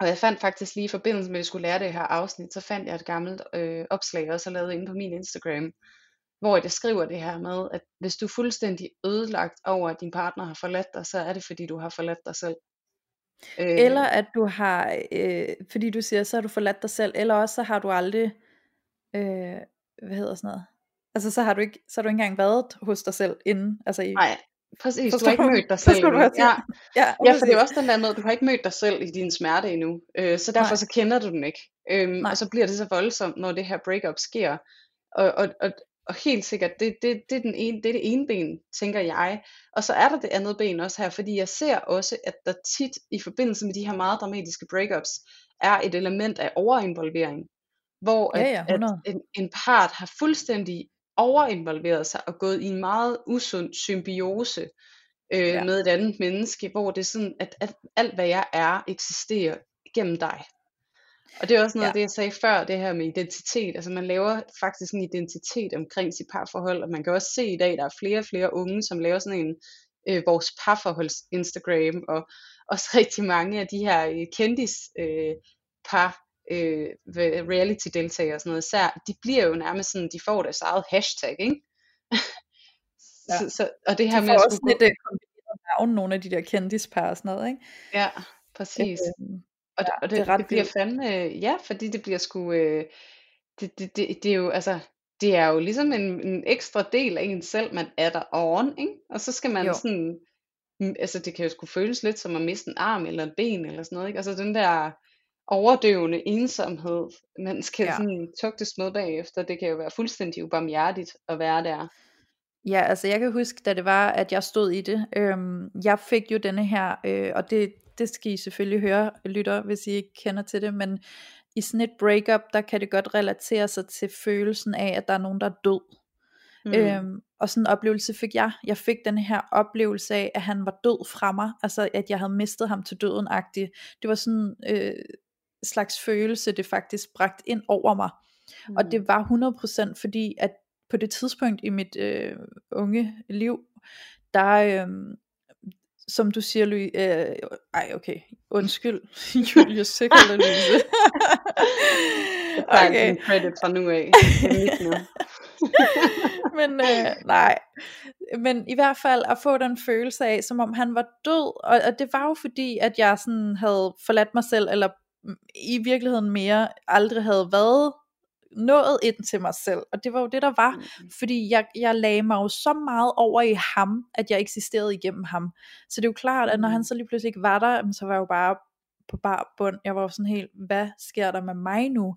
Og jeg fandt faktisk lige i forbindelse med, at vi skulle lære det her afsnit, så fandt jeg et gammelt opslag, også lavet inde på min Instagram, hvor jeg skriver det her med, at hvis du er fuldstændig ødelagt over, at din partner har forladt dig, så er det fordi, du har forladt dig selv. Eller at du har fordi du siger, så har du forladt dig selv, eller også så har du aldrig hvad hedder sådan noget, altså så har du ikke engang været hos dig selv inden, altså i Præcis, du har ikke mødt dig selv. Ja, for det er også den der med, du har ikke mødt dig selv i din smerte endnu, så derfor så kender du den ikke. Og så bliver det så voldsomt, når det her breakup sker. Og helt sikkert, det er det ene ben, tænker jeg. Og så er der det andet ben også her, fordi jeg ser også, at der tit i forbindelse med de her meget dramatiske breakups, er et element af overinvolvering, hvor at en part har fuldstændig overinvolveret sig og gået i en meget usund symbiose med et andet menneske, hvor det er sådan, at alt hvad jeg er, eksisterer gennem dig. Og det er også noget af det, jeg sagde før, det her med identitet. Altså man laver faktisk en identitet omkring sit parforhold, og man kan også se i dag, der er flere og flere unge, som laver sådan en vores parforholds Instagram, og også rigtig mange af de her kendispar, reality-deltagere og sådan noget, især, de bliver jo nærmest sådan, de får deres eget hashtag, ikke? Og det her de med også skulle... lidt kombineret nogle af de der kendispar og sådan noget, ikke? Ja, præcis. Og det bliver fandme, fordi det bliver sgu, det er jo, altså, det er jo ligesom en ekstra del af en selv, man er der oven, ikke? Og så skal man sådan, altså det kan jo sgu føles lidt som at miste en arm eller et ben eller sådan noget, ikke? Og så den der overdøvende ensomhed, man skal sådan tugtes med bagefter, det kan jo være fuldstændig ubarmhjertigt at være der. Ja, altså jeg kan huske, da det var, at jeg stod i det, jeg fik jo denne her, og det skal I selvfølgelig høre, lytter, hvis I ikke kender til det, men i sådan et breakup, der kan det godt relatere sig til følelsen af, at der er nogen, der er død. Mm. Og sådan en oplevelse fik jeg. Jeg fik den her oplevelse af, at han var død fra mig, altså at jeg havde mistet ham til døden-agtigt. Det var sådan slags følelse, det faktisk bragt ind over mig. Mm. Og det var 100%, fordi at på det tidspunkt i mit unge liv, der... som du siger, Louise, undskyld, Julie, sikkert, Louise. Okay. Jeg tager credit fra nu af. Men i hvert fald at få den følelse af, som om han var død, og det var jo fordi, at jeg sådan havde forladt mig selv, eller i virkeligheden mere, aldrig havde været nået ind til mig selv, og det var jo det der var, fordi jeg lagde mig jo så meget over i ham, at jeg eksisterede igennem ham, så det er jo klart, at når han så lige pludselig ikke var der, så var jeg jo bare på bar bund. Jeg var jo sådan helt, hvad sker der med mig nu?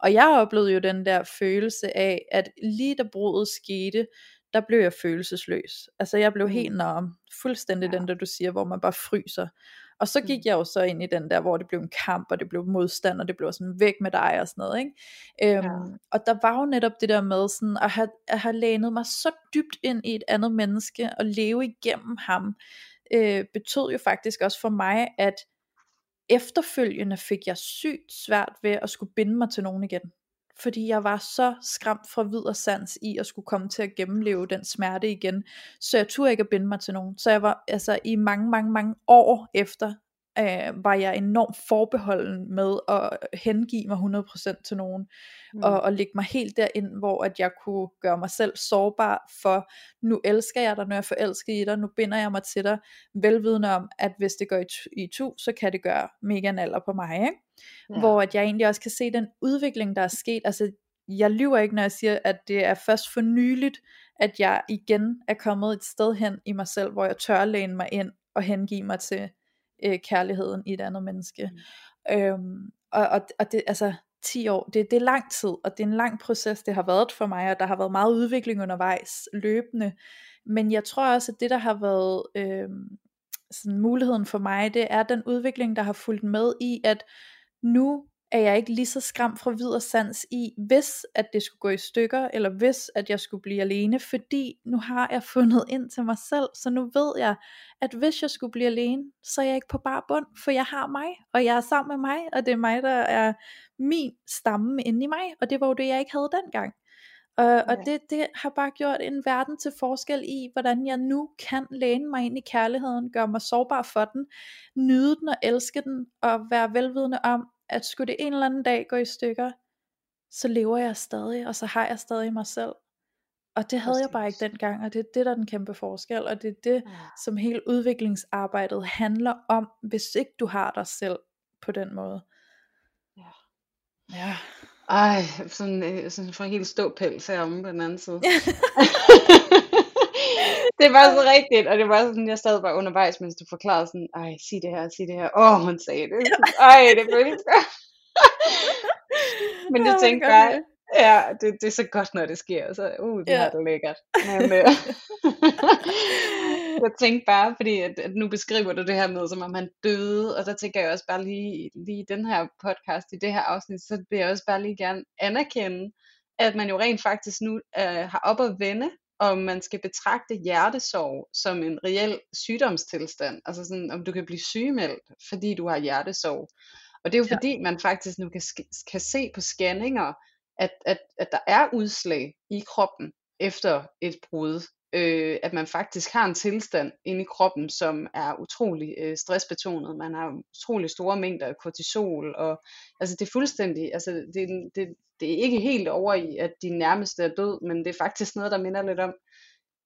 Og jeg oplevede jo den der følelse af, at lige da bruddet skete, der blev jeg følelsesløs, altså jeg blev helt fuldstændig den der du siger, hvor man bare fryser. Og så gik jeg jo så ind i den der, hvor det blev en kamp, og det blev modstand, og det blev sådan væk med dig og sådan noget, ikke? Og der var jo netop det der med sådan, at have lænet mig så dybt ind i et andet menneske, og leve igennem ham, betød jo faktisk også for mig, at efterfølgende fik jeg sygt svært ved at skulle binde mig til nogen igen. Fordi jeg var så skræmt fra vid og sans i at skulle komme til at gennemleve den smerte igen, så jeg turde ikke at binde mig til nogen. Så jeg var altså i mange år efter, var jeg enormt forbeholden med at hengive mig 100% til nogen, og lægge mig helt derind, hvor at jeg kunne gøre mig selv sårbar for, nu elsker jeg dig, når jeg forelsker i dig, nu binder jeg mig til dig, velvidende om, at hvis det går i tu, så kan det gøre mega naller på mig, ikke? Ja. Hvor at jeg egentlig også kan se den udvikling, der er sket. Altså jeg lyver ikke, når jeg siger, at det er først for nyligt, at jeg igen er kommet et sted hen i mig selv, hvor jeg tør læne mig ind og hengive mig til kærligheden i et andet menneske. Og det, altså 10 år, det er lang tid, og det er en lang proces, det har været for mig, og der har været meget udvikling undervejs, løbende, men jeg tror også, at det der har været sådan muligheden for mig, det er den udvikling, der har fulgt med i, at nu er jeg ikke lige så skræmt fra vid og sans i, hvis at det skulle gå i stykker, eller hvis at jeg skulle blive alene, fordi nu har jeg fundet ind til mig selv, så nu ved jeg, at hvis jeg skulle blive alene, så er jeg ikke på bar bund, for jeg har mig, og jeg er sammen med mig, og det er mig, der er min stamme inde i mig, og det var jo det, jeg ikke havde dengang. Og det har bare gjort en verden til forskel i, hvordan jeg nu kan læne mig ind i kærligheden, gøre mig sårbar for den, nyde den og elske den, og være velvidende om, at skulle det en eller anden dag gå i stykker, så lever jeg stadig, og så har jeg stadig mig selv. Og det havde jeg bare ikke dengang, og det er det, der er den kæmpe forskel, og det er det, som hele udviklingsarbejdet handler om, hvis ikke du har dig selv på den måde. Ja. Ej, sådan får jeg helt ståpels her om på den anden side. Det var så rigtigt, og det var sådan, jeg sad bare undervejs, mens du forklarede sådan, ej, sig det her, hun sagde det. Ej, det føles godt. Men det tænker jeg, ja, det er så godt, når det sker, så det har det lækkert. Jeg tænkte bare, fordi at nu beskriver du det her med, som om han døde, og så tænker jeg også bare lige i den her podcast, i det her afsnit, så vil jeg også bare lige gerne anerkende, at man jo rent faktisk nu har op at vende, om man skal betragte hjertesorg som en reel sygdomstilstand, altså sådan, om du kan blive sygemeldt, fordi du har hjertesorg. Og det er jo fordi, man faktisk nu kan se på scanninger, at der er udslag i kroppen efter et brud, at man faktisk har en tilstand inde i kroppen, som er utrolig stressbetonet, man har utrolig store mængder af kortisol, og altså det er fuldstændig, altså det er ikke helt over i, at de nærmeste er død, men det er faktisk noget, der minder lidt om.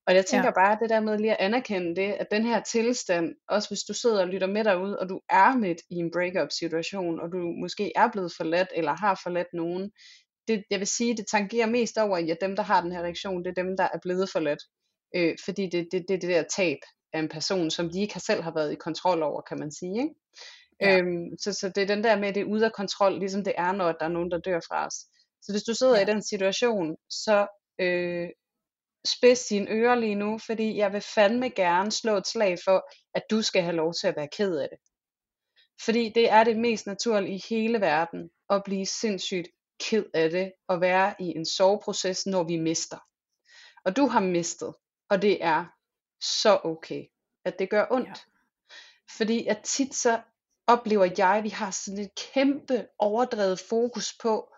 Og jeg tænker bare, det der med lige at anerkende det, at den her tilstand, også hvis du sidder og lytter med derude, og du er midt i en breakup situation, og du måske er blevet forladt, eller har forladt nogen, det, jeg vil sige, det tangerer mest over i, at dem, der har den her reaktion, det er dem, der er blevet forladt. Fordi det der tab af en person, som de ikke selv har været i kontrol over, kan man sige, ikke? Ja. Så det er den der med, det er ude af kontrol, ligesom det er, når der er nogen, der dør fra os. Så hvis du sidder i den situation, så spids dine ører lige nu, fordi jeg vil fandme gerne slå et slag for, at du skal have lov til at være ked af det. Fordi det er det mest naturlige i hele verden, at blive sindssygt ked af det, og være i en sorgproces, når vi mister. Og du har mistet, og det er så okay, at det gør ondt. Fordi at tit så oplever vi har sådan et kæmpe overdrevet fokus på,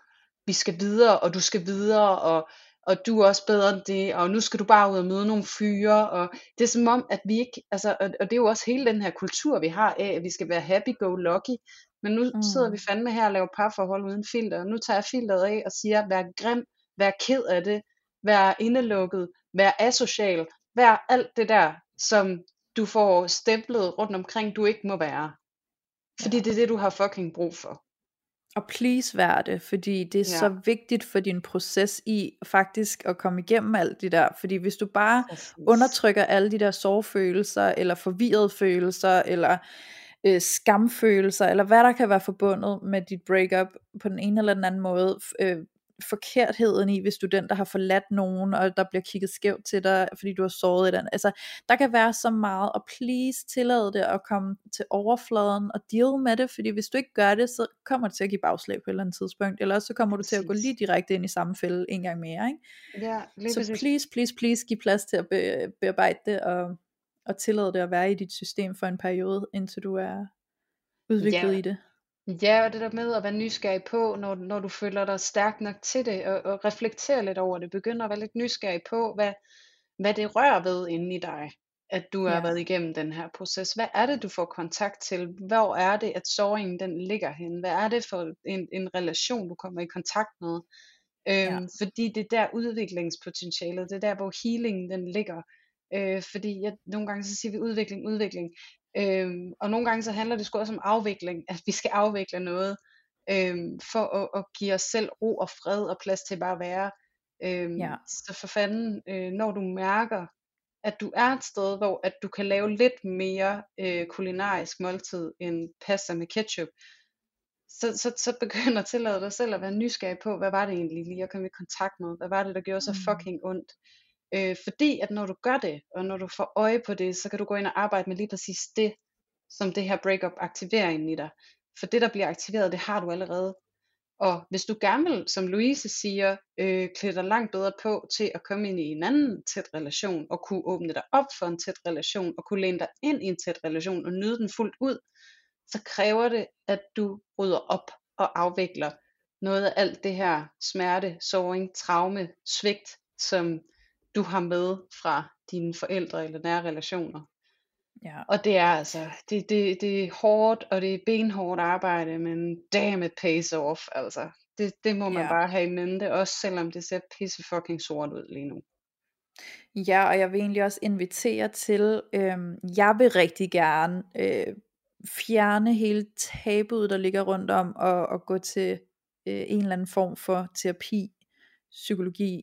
vi skal videre, og du skal videre, og du er også bedre end det, og nu skal du bare ud og møde nogle fyre, og det er som om, at vi ikke, altså, og det er jo også hele den her kultur, vi har af, at vi skal være happy-go-lucky, men nu sidder vi fandme her og laver parforhold uden filter, og nu tager jeg filteret af og siger, vær grim, vær ked af det, vær indelukket, vær asocial, vær alt det der, som du får stemplet rundt omkring, du ikke må være, fordi det er det, du har fucking brug for. Og please vær det, fordi det er så vigtigt for din proces i faktisk at komme igennem alt det der. Fordi hvis du bare undertrykker alle de der sorgfølelser, eller forvirrede følelser, eller skamfølelser, eller hvad der kan være forbundet med dit breakup på den ene eller den anden måde, forkertheden i, hvis du er den, der har forladt nogen, og der bliver kigget skævt til dig, fordi du har såret i den. Altså, der kan være så meget, og please tillade det at komme til overfladen og deal med det, fordi hvis du ikke gør det, så kommer det til at give bagslag på et eller andet tidspunkt, eller også så kommer du til at gå lige direkte ind i samme fælde en gang mere, ikke? Ja, så please giv plads til at bearbejde det, og tillade det at være i dit system for en periode, indtil du er udviklet i det. Ja, og det der med at være nysgerrig på, når du føler dig stærk nok til det, og reflektere lidt over det, begynder at være lidt nysgerrig på, hvad det rører ved inde i dig, at du har været igennem den her proces. Hvad er det, du får kontakt til? Hvor er det, at sorgen den ligger henne? Hvad er det for en relation, du kommer i kontakt med? Fordi det der udviklingspotentialet, det der, hvor healingen den ligger. Fordi nogle gange så siger vi udvikling. Og nogle gange så handler det sgu også om afvikling, at vi skal afvikle noget for at give os selv ro og fred og plads til bare at være. Så for fanden, når du mærker, at du er et sted, hvor at du kan lave lidt mere kulinarisk måltid end pasta med ketchup, så begynder at tillade dig selv at være nysgerrig på, hvad var det egentlig lige at komme i kontakt med, hvad var det, der gjorde så fucking ondt. Fordi at når du gør det, og når du får øje på det, så kan du gå ind og arbejde med lige præcis det, som det her breakup aktiverer ind i dig. For det, der bliver aktiveret, det har du allerede. Og hvis du gerne vil, som Louise siger, klæde dig langt bedre på til at komme ind i en anden tæt relation, og kunne åbne dig op for en tæt relation, og kunne læne dig ind i en tæt relation, og nyde den fuldt ud, så kræver det, at du rydder op og afvikler noget af alt det her smerte, såring, traume, svigt, som du har med fra dine forældre eller nære relationer. Ja. Og det er altså, det er hårdt, og det er benhårdt arbejde, men damn it pays off, altså. Det må man bare have i mente, også selvom det ser pisse fucking sort ud lige nu. Ja, og jeg vil egentlig også invitere til, jeg vil rigtig gerne fjerne hele tabuet, der ligger rundt om, og gå til en eller anden form for terapi, psykologi,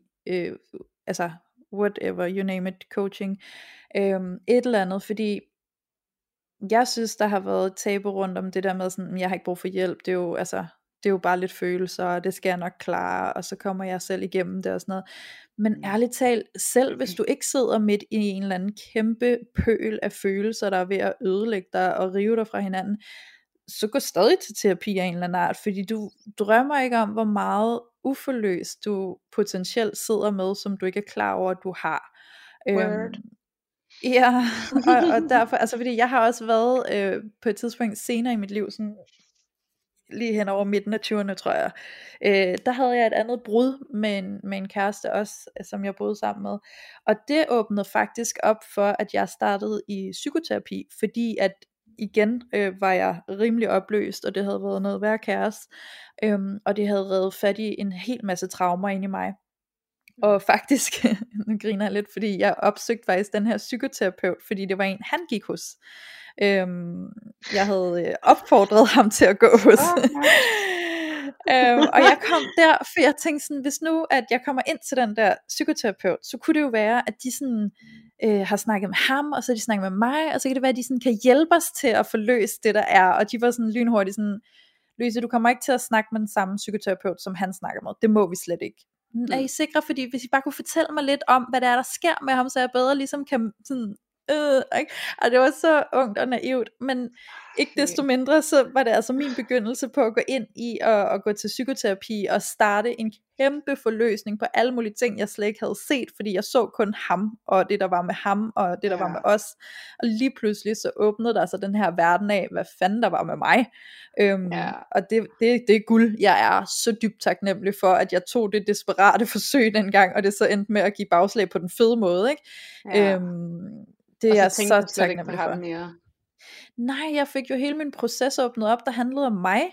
altså whatever, you name it, coaching, et eller andet, fordi jeg synes, der har været tabu rundt om det der med sådan, jeg har ikke brug for hjælp, det er jo, altså, det er jo bare lidt følelser, og det skal jeg nok klare, og så kommer jeg selv igennem det og sådan noget. Men ærligt talt, selv hvis du ikke sidder midt i en eller anden kæmpe pøl af følelser, der er ved at ødelægge dig og rive dig fra hinanden, så gå stadig til terapi af en eller anden art, fordi du drømmer ikke om, hvor meget uforløst du potentielt sidder med, som du ikke er klar over, at du har. Word. Ja, og derfor, altså fordi jeg har også været på et tidspunkt senere i mit liv, sådan lige hen over midten af 20'erne, tror jeg, der havde jeg et andet brud med en kæreste også, som jeg boede sammen med, og det åbnede faktisk op for, at jeg startede i psykoterapi, fordi at igen var jeg rimelig opløst, og det havde været noget værre kaos, og det havde revet fat i en hel masse traumer inde i mig. Og faktisk, nu griner jeg lidt, fordi jeg opsøgte faktisk den her psykoterapeut, fordi det var en, han gik hos. Jeg havde opfordret ham til at gå hos. Og jeg kom der, for jeg tænkte sådan, hvis nu at jeg kommer ind til den der psykoterapeut, så kunne det jo være, at de sådan har snakket med ham, og så de snakket med mig, og så kan det være, at de sådan kan hjælpe os til at forløse det, der er. Og de var sådan lynhurtigt sådan, Louise, du kommer ikke til at snakke med den samme psykoterapeut, som han snakker med. Det må vi slet ikke. Er I sikre? Fordi hvis I bare kunne fortælle mig lidt om, hvad der er, der sker med ham, så jeg bedre ligesom kan sådan, ikke? Og det var så ungt og naivt, men ikke desto mindre, så var det altså min begyndelse på at gå ind i og gå til psykoterapi og starte en kæmpe forløsning på alle mulige ting, jeg slet ikke havde set, fordi jeg så kun ham, og det der var med ham, og det der var med os, og lige pludselig så åbnede der så den her verden af, hvad fanden der var med mig, og det er guld. Jeg er så dybt taknemmelig for, at jeg tog det desperate forsøg dengang, og det så endte med at give bagslag på den fede måde, ikke? Ja. Det er så jeg så taknemmelig for. Nej, jeg fik jo hele min proces åbnet op, der handlede om mig,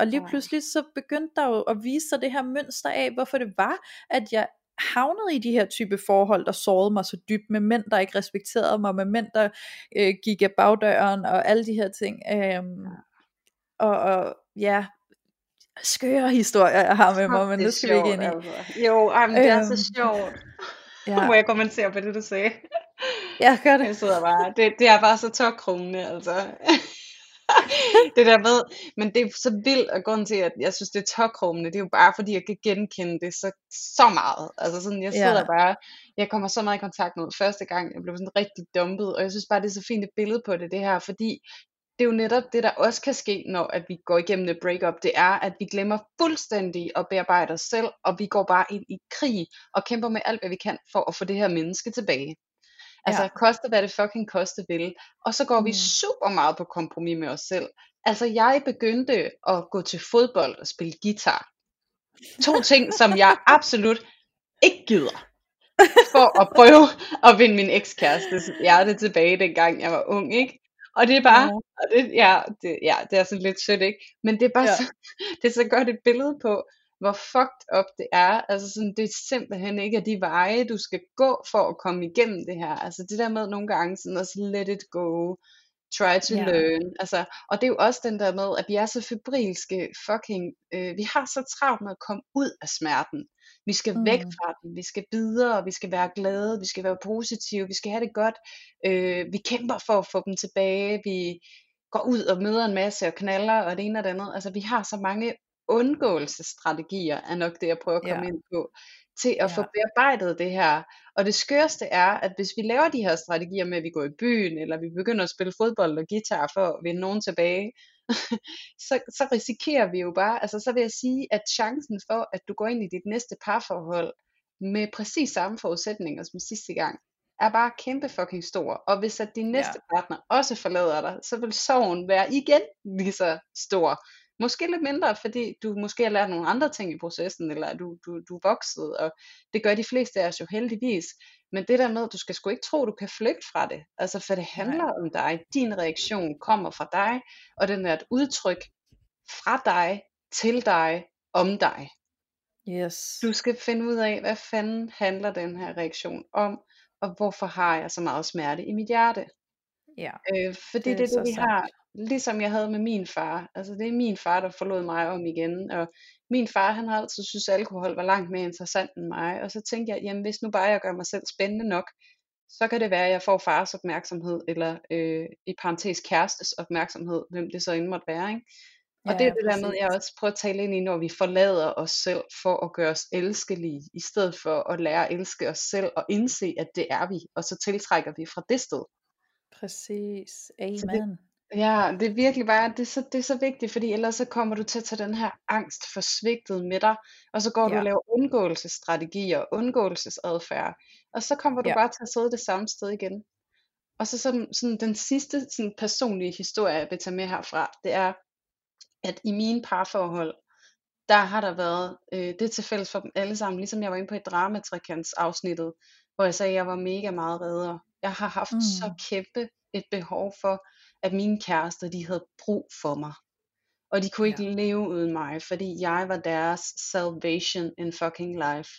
og lige pludselig så begyndte der jo at vise sig det her mønster af, hvorfor det var, at jeg havnede i de her type forhold, der sårede mig så dybt, med mænd, der ikke respekterede mig, med mænd, der gik af bagdøren, og alle de her ting, skøre historier, jeg har med mig, men det skal vi ikke ind i. Altså. Jo, men det er så sjovt. Må jeg kommentere på det, du sagde? Jeg gør det. Det er bare så tåkrummende, altså. Det der ved, men det er så vildt, og grunden til, at jeg synes, det er tåkrummende, det er jo bare, fordi jeg kan genkende det så meget. Altså sådan, jeg sidder bare, jeg kommer så meget i kontakt med første gang, jeg blev sådan rigtig dumpet, og jeg synes bare, det er så fint et billede på det her, fordi det er jo netop det, der også kan ske, når at vi går igennem et breakup, det er, at vi glemmer fuldstændig at bearbejde os selv, og vi går bare ind i krig, og kæmper med alt, hvad vi kan, for at få det her menneske tilbage. Altså koste hvad det fucking koste vil. Og så går vi super meget på kompromis med os selv. Altså jeg begyndte at gå til fodbold og spille guitar. 2 ting, som jeg absolut ikke gider. For at prøve at vinde min ekskærestes hjerte tilbage, dengang jeg var ung, ikke? Og det er bare, det er sådan lidt sødt, ikke? Men det er bare så, det er så godt et billede på, hvor fucked up det er. Altså sådan, det er simpelthen ikke af de veje, du skal gå for at komme igennem det her. Altså det der med nogle gange sådan at let it go, try to learn. Altså, og det er jo også den der med, at vi er så febrilske, vi har så travlt med at komme ud af smerten. Vi skal væk fra den, vi skal videre, vi skal være glade, vi skal være positive, vi skal have det godt. Vi kæmper for at få dem tilbage, vi går ud og møder en masse og knaller og det ene og det andet. Altså vi har så mange undgåelsesstrategier er nok det, jeg prøver at komme ind på, til at få bearbejdet det her. Og det skørste er, at hvis vi laver de her strategier med, at vi går i byen, eller vi begynder at spille fodbold og guitar for at vinde nogen tilbage, så risikerer vi jo bare, altså så vil jeg sige, at chancen for, at du går ind i dit næste parforhold med præcis samme forudsætninger som sidste gang, er bare kæmpe fucking stor. Og hvis at din næste partner også forlader dig, så vil sorgen være igen lige så stor. Måske lidt mindre, fordi du måske har lært nogle andre ting i processen, eller du er vokset, og det gør de fleste af os jo heldigvis. Men det der med, du skal sgu ikke tro, du kan flygte fra det. Altså for det handler om dig. Din reaktion kommer fra dig, og den er et udtryk fra dig, til dig, om dig. Yes. Du skal finde ud af, hvad fanden handler den her reaktion om, og hvorfor har jeg så meget smerte i mit hjerte? Ja. Fordi det er det, vi har. Ligesom jeg havde med min far, altså det er min far, der forlod mig om igen, og min far, han har altid syntes, at alkohol var langt mere interessant end mig. Og så tænkte jeg, jamen hvis nu bare jeg gør mig selv spændende nok, så kan det være, at jeg får fars opmærksomhed, eller i parentes kærestes opmærksomhed, hvem det så end måtte være, ikke? Og ja, det er det der med, at jeg også prøver at tale ind i, når vi forlader os selv for at gøre os elskelige, i stedet for at lære at elske os selv og indse, at det er vi, og så tiltrækker vi fra det sted. Præcis, amen. Ja, det er virkelig bare, det er så vigtigt, fordi ellers så kommer du til at tage den her angst for svigtet med dig, og så går du og laver undgåelsesstrategier, undgåelsesadfærd, og så kommer du bare til at sidde det samme sted igen. Og så sådan den sidste sådan personlige historie, jeg vil tage med herfra, det er, at i mine parforhold, der har der været, det til fælles for dem alle sammen, ligesom jeg var inde på i dramatrikantsafsnittet, hvor jeg sagde, at jeg var mega meget redder. Jeg har haft så kæmpe et behov for, at mine kærester, de havde brug for mig. Og de kunne ikke leve uden mig, fordi jeg var deres salvation in fucking life.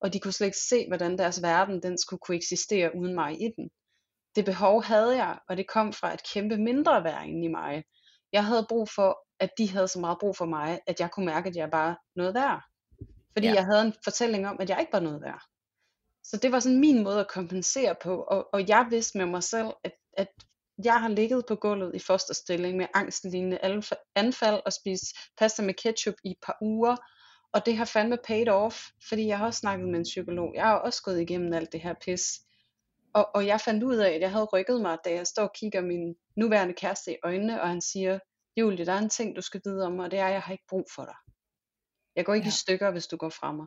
Og de kunne slet ikke se, hvordan deres verden, den skulle kunne eksistere uden mig i den. Det behov havde jeg, og det kom fra et kæmpe mindre værd i mig. Jeg havde brug for, at de havde så meget brug for mig, at jeg kunne mærke, at jeg bare noget værd. Fordi jeg havde en fortælling om, at jeg ikke var noget værd. Så det var sådan min måde at kompensere på. Og jeg vidste med mig selv, at jeg har ligget på gulvet i fosterstilling med angstlignende anfald og spist pasta med ketchup i et par uger. Og det har fandme paid off, fordi jeg har også snakket med en psykolog. Jeg har også gået igennem alt det her pis. Og jeg fandt ud af, at jeg havde rykket mig, da jeg står og kigger min nuværende kæreste i øjnene, og han siger, Julie, der er en ting, du skal vide om, og det er, at jeg har ikke brug for dig. Jeg går ikke i stykker, hvis du går fra mig.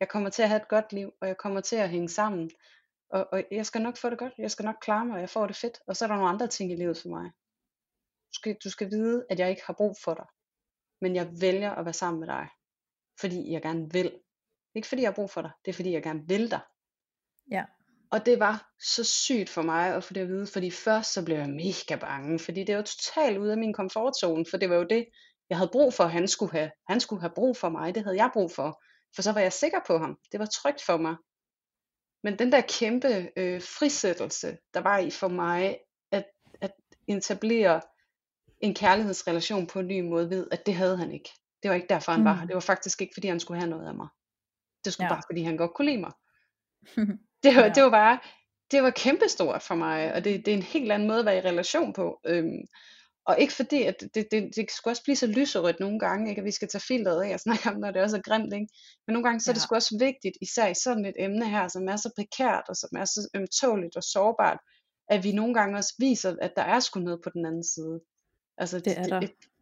Jeg kommer til at have et godt liv, og jeg kommer til at hænge sammen. Og jeg skal nok få det godt, jeg skal nok klare mig, og jeg får det fedt. Og så er der nogle andre ting i livet for mig. Du skal vide, at jeg ikke har brug for dig. Men jeg vælger at være sammen med dig. Fordi jeg gerne vil. Ikke fordi jeg har brug for dig, det er fordi jeg gerne vil dig. Ja. Og det var så sygt for mig at få det at vide. Fordi først så blev jeg mega bange. Fordi det var totalt ude af min komfortzone. For det var jo det, jeg havde brug for, han skulle have. Han skulle have brug for mig, det havde jeg brug for. For så var jeg sikker på ham. Det var trygt for mig. Men den der kæmpe frisættelse, der var i for mig, at etablere en kærlighedsrelation på en ny måde, ved at det havde han ikke. Det var ikke derfor han var her. Det var faktisk ikke fordi han skulle have noget af mig. Det skulle bare fordi han godt kunne lide mig. Det var kæmpestort for mig. Og det er en helt anden måde at være i relation på. Og ikke fordi, at det skulle også blive så lyserødt nogle gange, ikke? At vi skal tage filteret af og snakke om, når det også er grimt, ikke? Men nogle gange så er det sgu også vigtigt, især i sådan et emne her, som er så prekært, og som er så ømtåligt og sårbart, at vi nogle gange også viser, at der er sgu noget på den anden side. Altså,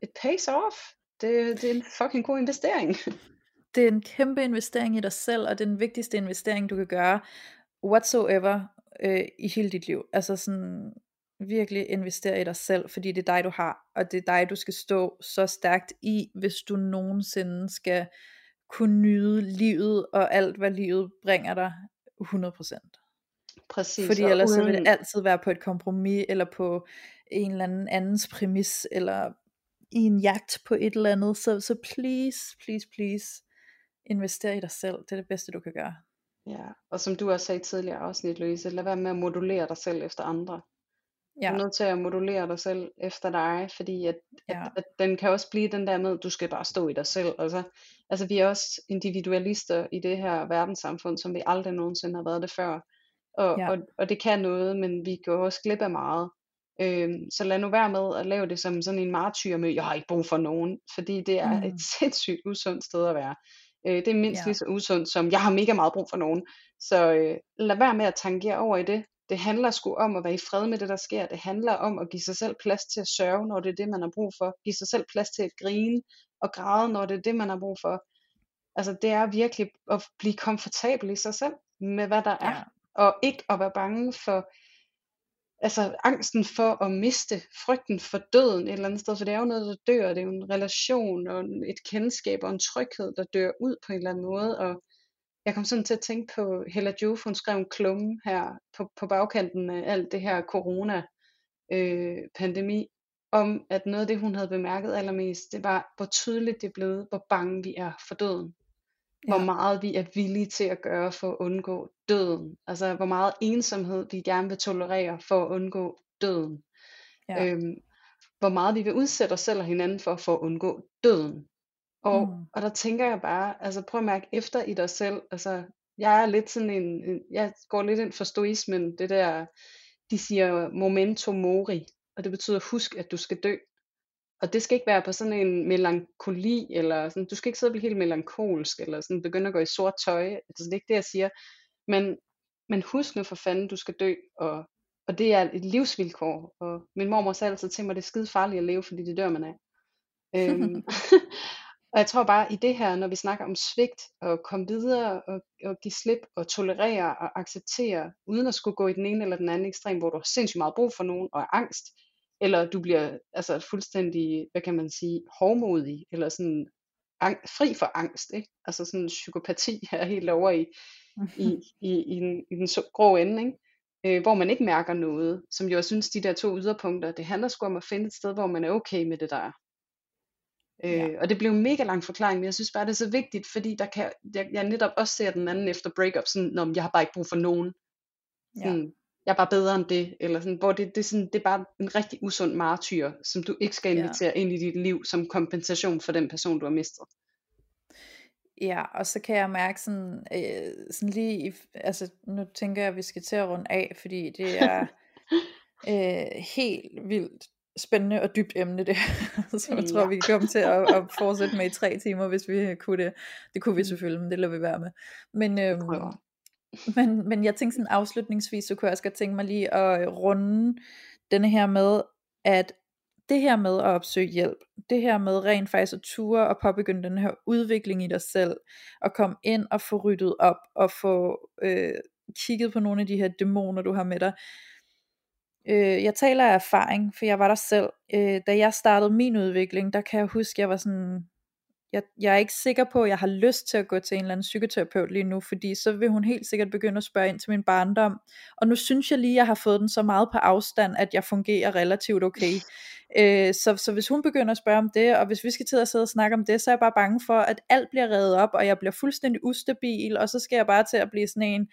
it pays off. Det er en fucking god investering. Det er en kæmpe investering i dig selv, og det er den vigtigste investering, du kan gøre, whatsoever, i hele dit liv. Altså sådan... Virkelig investere i dig selv, fordi det er dig du har, og det er dig du skal stå så stærkt i, hvis du nogensinde skal kunne nyde livet og alt hvad livet bringer dig 100%. Præcis. Fordi ellers så vil det altid være på et kompromis, eller på en eller anden andens præmis, eller i en jagt på et eller andet. Så please investere i dig selv, det er det bedste du kan gøre. Ja, og som du også sagde tidligere afsnit, Louise, lad være med at modulere dig selv efter andre. Ja. Du er nødt til at modulere dig selv efter dig, fordi at den kan også blive den der med, du skal bare stå i dig selv. Altså vi er også individualister i det her verdenssamfund, som vi aldrig nogensinde har været det før. Og det kan noget, men vi går også glip af meget. Så lad nu være med at lave det som sådan en martyr med, jeg har ikke brug for nogen, fordi det er et sindssygt usundt sted at være. Det er mindst lige så usundt som, jeg har mega meget brug for nogen. Så lad være med at tangere over i det. Det handler sgu om at være i fred med det der sker. Det handler om at give sig selv plads til at sørge, når det er det man har brug for. Give sig selv plads til at grine og græde, når det er det man har brug for. Altså det er virkelig at blive komfortabel i sig selv med hvad der er. Og ikke at være bange for, altså angsten for at miste, frygten for døden et eller andet sted. For det er jo noget der dør. Det er jo en relation og et kendskab og en tryghed der dør ud på en eller anden måde. Og jeg kom sådan til at tænke på Hella Joof, hun skrev en klumme her på bagkanten af alt det her corona-pandemi, om at noget af det, hun havde bemærket allermest, det var, hvor tydeligt det blev, hvor bange vi er for døden. Hvor meget vi er villige til at gøre for at undgå døden. Altså, hvor meget ensomhed vi gerne vil tolerere for at undgå døden. Hvor meget vi vil udsætte os selv og hinanden for at undgå døden. Og der tænker jeg bare, altså prøv at mærke efter i dig selv. Altså jeg er lidt sådan jeg går lidt ind for stoismen, det der, de siger memento mori, og det betyder husk at du skal dø. Og det skal ikke være på sådan en melankoli, eller sådan, du skal ikke sidde og blive helt melankolsk, eller sådan begynde at gå i sort tøj, altså det er ikke det jeg siger, men husk nu for fanden, du skal dø, og det er et livsvilkår, og min mormor sagde altid til mig, det er skide farligt at leve, fordi det dør man af. Og jeg tror bare, i det her, når vi snakker om svigt, og komme videre, og give slip, og tolerere, og acceptere, uden at skulle gå i den ene eller den anden ekstrem, hvor du har sindssygt meget brug for nogen, og er angst, eller du bliver altså fuldstændig, hvad kan man sige, hårdmodig, eller sådan fri for angst, ikke? Altså sådan psykopati er helt over i den grå ende, ikke? Hvor man ikke mærker noget, som jo jeg synes, de der to yderpunkter, det handler sgu om at finde et sted, hvor man er okay med det der. Ja. Og det blev en mega lang forklaring, men jeg synes bare, det er så vigtigt, fordi der kan, jeg netop også ser den anden efter breakup, sådan, om jeg har bare ikke brug for nogen. Sådan, ja. Jeg er bare bedre end det, eller sådan, hvor det er bare en rigtig usund martyr, som du ikke skal invitere ind i dit liv, som kompensation for den person, du har mistet. Ja, og så kan jeg mærke sådan lige, altså nu tænker jeg, at vi skal til at runde af, fordi det er helt vildt spændende og dybt emne det, så jeg tror vi kan komme til at fortsætte med i 3 timer, hvis vi kunne det. Det kunne vi selvfølgelig, men det lader vi være med. Men jeg tænkte sådan afslutningsvis, så kunne jeg også godt tænke mig lige at runde denne her med, at det her med at opsøge hjælp, det her med rent faktisk at ture og påbegynde den her udvikling i dig selv, og komme ind og få ryddet op, og få kigget på nogle af de her dæmoner, du har med dig. Jeg taler af erfaring, for jeg var der selv. Da jeg startede min udvikling, der kan jeg huske, jeg var sådan, jeg er ikke sikker på, at jeg har lyst til at gå til en eller anden psykoterapeut lige nu, fordi så vil hun helt sikkert begynde at spørge ind til min barndom, og nu synes jeg lige, at jeg har fået den så meget på afstand, at jeg fungerer relativt okay. Så hvis hun begynder at spørge om det, og hvis vi skal til at sidde og snakke om det, så er jeg bare bange for, at alt bliver revet op, og jeg bliver fuldstændig ustabil, og så skal jeg bare til at blive sådan en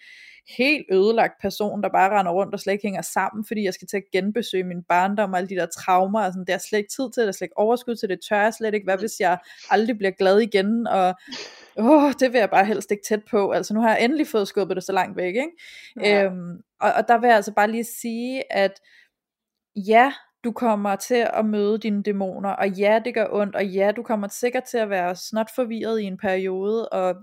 helt ødelagt person, der bare render rundt og slet ikke hænger sammen, fordi jeg skal til at genbesøge min barndom og alle de der traumer, og sådan, det er slet ikke tid til, det er slet ikke overskud til, det tør jeg slet ikke, hvad hvis jeg aldrig bliver glad igen, og det vil jeg bare helst ikke tæt på, altså nu har jeg endelig fået skubbet det så langt væk, ikke? Ja. Og der vil jeg altså bare lige sige, at ja, du kommer til at møde dine dæmoner, og ja, det gør ondt, og ja, du kommer sikkert til at være snot forvirret i en periode, og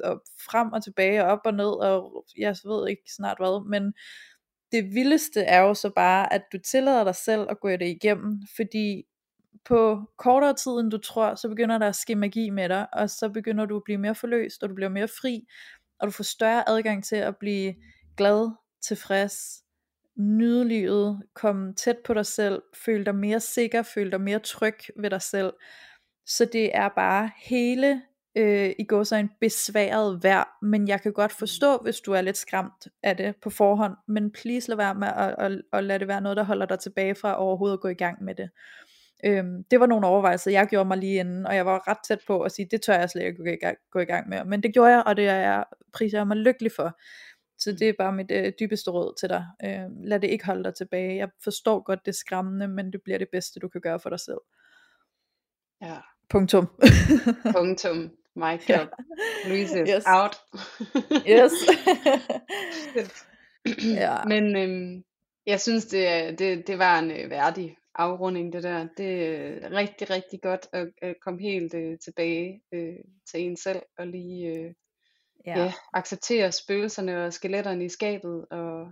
frem og tilbage, og op og ned, og jeg ved ikke snart hvad, men det vildeste er jo så bare, at du tillader dig selv at gå det igennem, fordi på kortere tid end du tror, så begynder der at ske magi med dig, og så begynder du at blive mere forløst, og du bliver mere fri, og du får større adgang til at blive glad, tilfreds, nyde livet, komme tæt på dig selv, føle dig mere sikker, føle dig mere tryg ved dig selv. Så det er bare hele i går så en besværet værd, men jeg kan godt forstå, hvis du er lidt skræmt af det på forhånd, men please lad være med at lade det være noget, der holder dig tilbage fra overhovedet at gå i gang med det. Det var nogle overvejelser, jeg gjorde mig lige inden, og jeg var ret tæt på at sige, det tør jeg slet ikke gå i gang med, men det gjorde jeg, og det er jeg priser mig lykkelig for. Så det er bare mit dybeste råd til dig. Lad det ikke holde dig tilbage. Jeg forstår godt, det er skræmmende, men det bliver det bedste, du kan gøre for dig selv. Ja. Punktum. Punktum. Mic drop. Louise is out. Yes. Ja. Men jeg synes, det var en værdig afrunding, det der. Det er rigtig, rigtig godt at komme helt tilbage til en selv, og lige... Ja, acceptere spøgelserne og skeletterne i skabet, og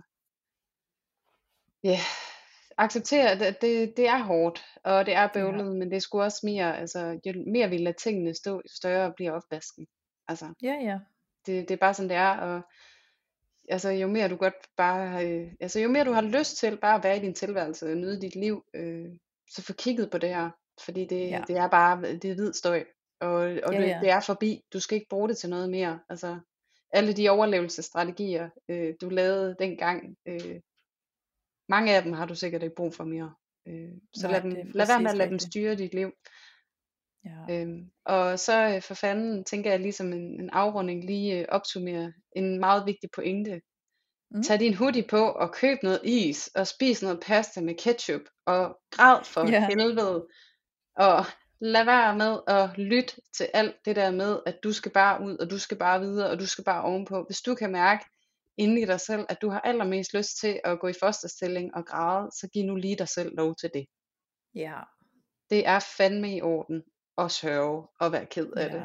acceptere, at det er hårdt, og det er bøvlet, men det er sgu også mere, altså jo mere vi lader tingene stå, jo større bliver opvasken, altså det er bare sådan det er, og altså jo mere du har lyst til bare at være i din tilværelse og nyde dit liv, så få kigget på det her, fordi det er bare, det er hvid støj. Det er forbi. Du skal ikke bruge det til noget mere. Altså alle de overlevelsesstrategier du lavede dengang, mange af dem har du sikkert ikke brug for mere. Så lad være med at lade dem styre dit liv. Ja. Og så for fanden tænker jeg ligesom en afrunding lige opsummere en meget vigtig pointe. Tag din hoodie på og køb noget is og spis noget pasta med ketchup og græd for helvede og lad være med at lytte til alt det der med, at du skal bare ud, og du skal bare videre, og du skal bare ovenpå. Hvis du kan mærke inde i dig selv, at du har allermest lyst til at gå i fosterstilling og græde, så giv nu lige dig selv lov til det. Ja. Det er fandme i orden at sørge og være ked af det.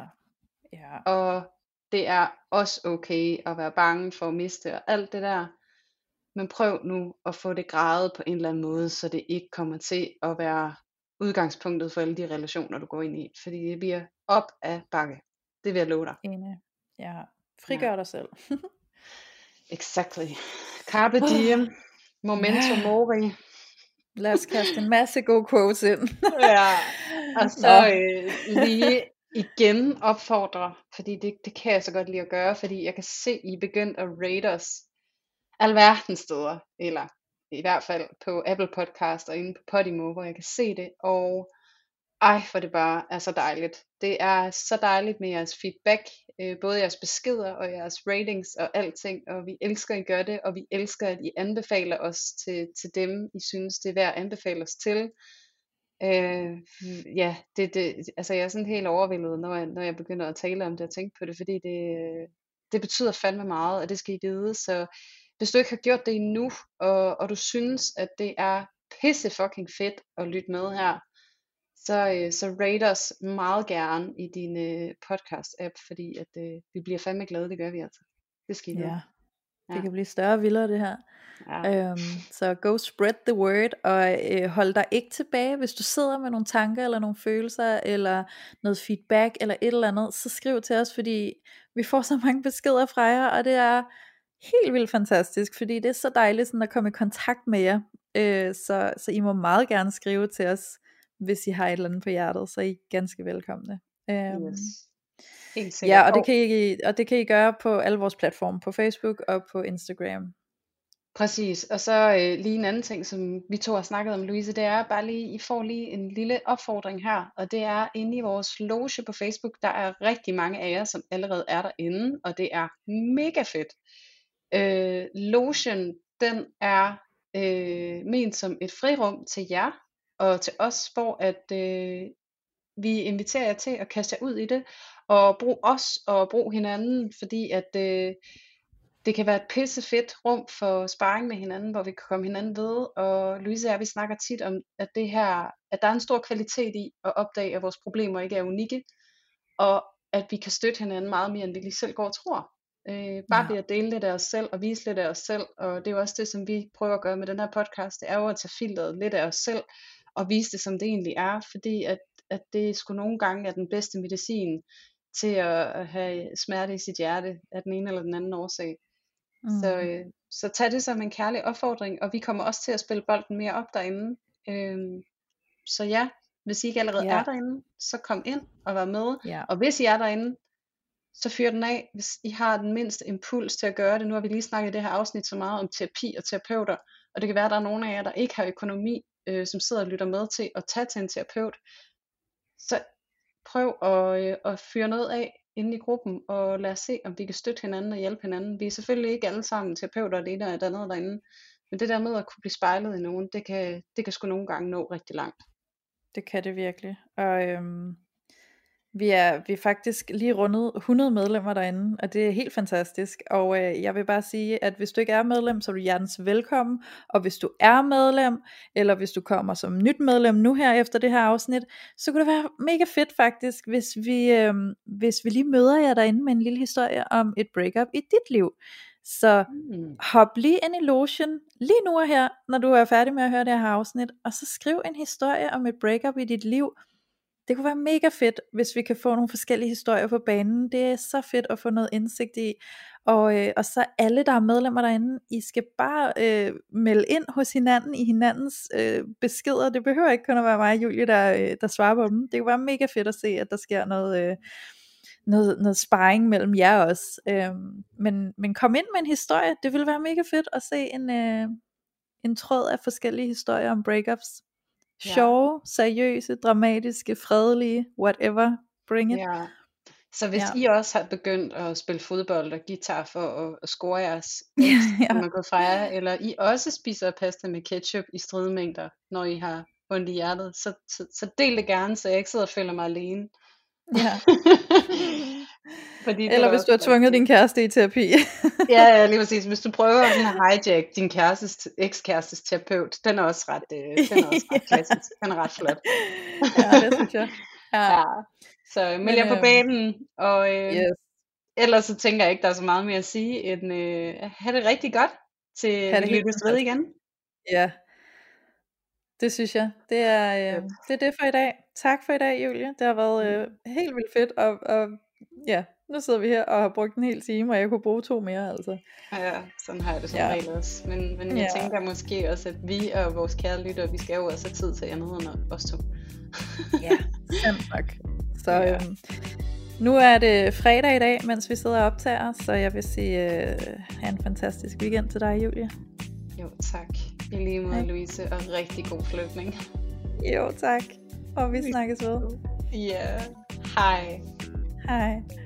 Ja. Og det er også okay at være bange for at miste og alt det der. Men prøv nu at få det grædet på en eller anden måde, så det ikke kommer til at være udgangspunktet for alle de relationer, du går ind i. Fordi det bliver op ad bakke. Det vil jeg love dig. Ene. Ja. Frigør dig selv. Exactly. Carpe diem. Momento mori. Lad os kaste en masse gode quotes ind. Ja. Og så lige igen opfordre. Fordi det kan jeg så godt lide at gøre. Fordi jeg kan se, I er begyndt at rate os alverdens steder, eller i hvert fald på Apple Podcast og inde på Podimo, hvor jeg kan se det, og for det bare er så dejligt. Det er så dejligt med jeres feedback, både jeres beskeder og jeres ratings og alting, og vi elsker, at I gør det, og vi elsker, at I anbefaler os til dem, I synes, det er værd at anbefale os til. Altså jeg er sådan helt overvældet, når jeg begynder at tale om det og tænke på det, fordi det betyder fandme meget, og det skal I vide, så hvis du ikke har gjort det endnu, og du synes, at det er pisse fucking fedt at lytte med her, så rate os meget gerne i din podcast-app, fordi at, vi bliver fandme glade, det gør vi altså. Det skal I gøre. Ja. Det kan blive større og vildere det her. Ja. Så go spread the word, og hold dig ikke tilbage. Hvis du sidder med nogle tanker, eller nogle følelser, eller noget feedback, eller et eller andet, så skriv til os, fordi vi får så mange beskeder fra jer, og det er helt vildt fantastisk, fordi det er så dejligt sådan at komme i kontakt med jer, så I må meget gerne skrive til os, hvis I har et eller andet på hjertet, så I er ganske velkomne. Yes. Helt sikkert. Ja, og det kan I gøre på alle vores platforme, på Facebook og på Instagram. Præcis, og så lige en anden ting, som vi to har snakket om, Louise, det er bare lige, I får lige en lille opfordring her, og det er inde i vores loge på Facebook, der er rigtig mange af jer, som allerede er derinde, og det er mega fedt. Logen, den er ment som et frirum til jer og til os, hvor at vi inviterer jer til at kaste jer ud i det og bruge os og bruge hinanden, fordi at det kan være et pissefedt rum for sparring med hinanden, hvor vi kan komme hinanden ved, og Louise og jeg, vi snakker tit om at der er en stor kvalitet i at opdage, at vores problemer ikke er unikke, og at vi kan støtte hinanden meget mere, end vi lige selv går og tror. Bare ved at dele lidt af os selv og vise lidt af os selv, og det er jo også det, som vi prøver at gøre med den her podcast, det er jo at tage filteret lidt af os selv og vise det, som det egentlig er, fordi at det sgu nogle gange er den bedste medicin til at have smerte i sit hjerte af den ene eller den anden årsag. Så tag det som en kærlig opfordring, og vi kommer også til at spille bolden mere op derinde, så ja, hvis I ikke allerede er derinde, så kom ind og vær med, og hvis I er derinde, så fyr den af, hvis I har den mindste impuls til at gøre det. Nu har vi lige snakket i det her afsnit så meget om terapi og terapeuter, og det kan være, at der er nogen af jer, der ikke har økonomi, som sidder og lytter med til at tage til en terapeut. Så prøv at fyre noget af inde i gruppen, og lad os se, om vi kan støtte hinanden og hjælpe hinanden. Vi er selvfølgelig ikke alle sammen terapeuter, og det ene og det andet derinde, men det der med at kunne blive spejlet i nogen, det kan sgu nogle gange nå rigtig langt. Det kan det virkelig, og Vi er faktisk lige rundet 100 medlemmer derinde, og det er helt fantastisk, og jeg vil bare sige, at hvis du ikke er medlem, så er du hjertens velkommen, og hvis du er medlem, eller hvis du kommer som nyt medlem nu her efter det her afsnit, så kunne det være mega fedt faktisk, hvis vi lige møder jer derinde med en lille historie om et breakup i dit liv. Så hop lige ind i logen lige nu og her, når du er færdig med at høre det her afsnit, og så skriv en historie om et breakup i dit liv. Det kunne være mega fedt, hvis vi kan få nogle forskellige historier på banen. Det er så fedt at få noget indsigt i. Og så alle, der er medlemmer derinde, I skal bare melde ind hos hinanden i hinandens beskeder. Det behøver ikke kun at være mig og Julie, der svarer på dem. Det kunne være mega fedt at se, at der sker noget sparring mellem jer også. Men kom ind med en historie. Det ville være mega fedt at se en tråd af forskellige historier om breakups. Sjove, seriøse, dramatiske, fredelige, whatever, bring it. Ja. Så hvis I også har begyndt at spille fodbold og guitar for at score jeres når man går fra jer, eller I også spiser pasta med ketchup i stridmængder, når I har ondt i hjertet, så del det gerne, så jeg ikke sidder og føler mig alene. Ja. Fordi eller hvis du har tvunget din kæreste i terapi. Ja, lige præcis. Hvis du prøver at hijack din ekskærestes terapeut, den er også ret klassisk. Den er ret flot. Ja, det synes jeg. Ja. Så meld jer på banen, og yes. Ellers så tænker jeg ikke, der er så meget mere at sige, end have det rigtig godt, til vi lyttes ved igen. Ja, det synes jeg. Det er det for i dag. Tak for i dag, Julie. Det har været helt vildt fedt, og ja, nu sidder vi her og har brugt en hel time, og jeg kunne bruge 2 mere, altså. Ja, sådan har jeg det som regel også. Men jeg tænker måske også, at vi og vores kære lyttere, vi skal jo også have tid til andet end os 2. Ja, sandt nok. Så nu er det fredag i dag, mens vi sidder og optager, så jeg vil sige, have en fantastisk weekend til dig, Julie. Jo, tak. I lige måde, Louise, og rigtig god flytning. Jo, tak. Og vi snakkes ved. Ja. Hej. Hej.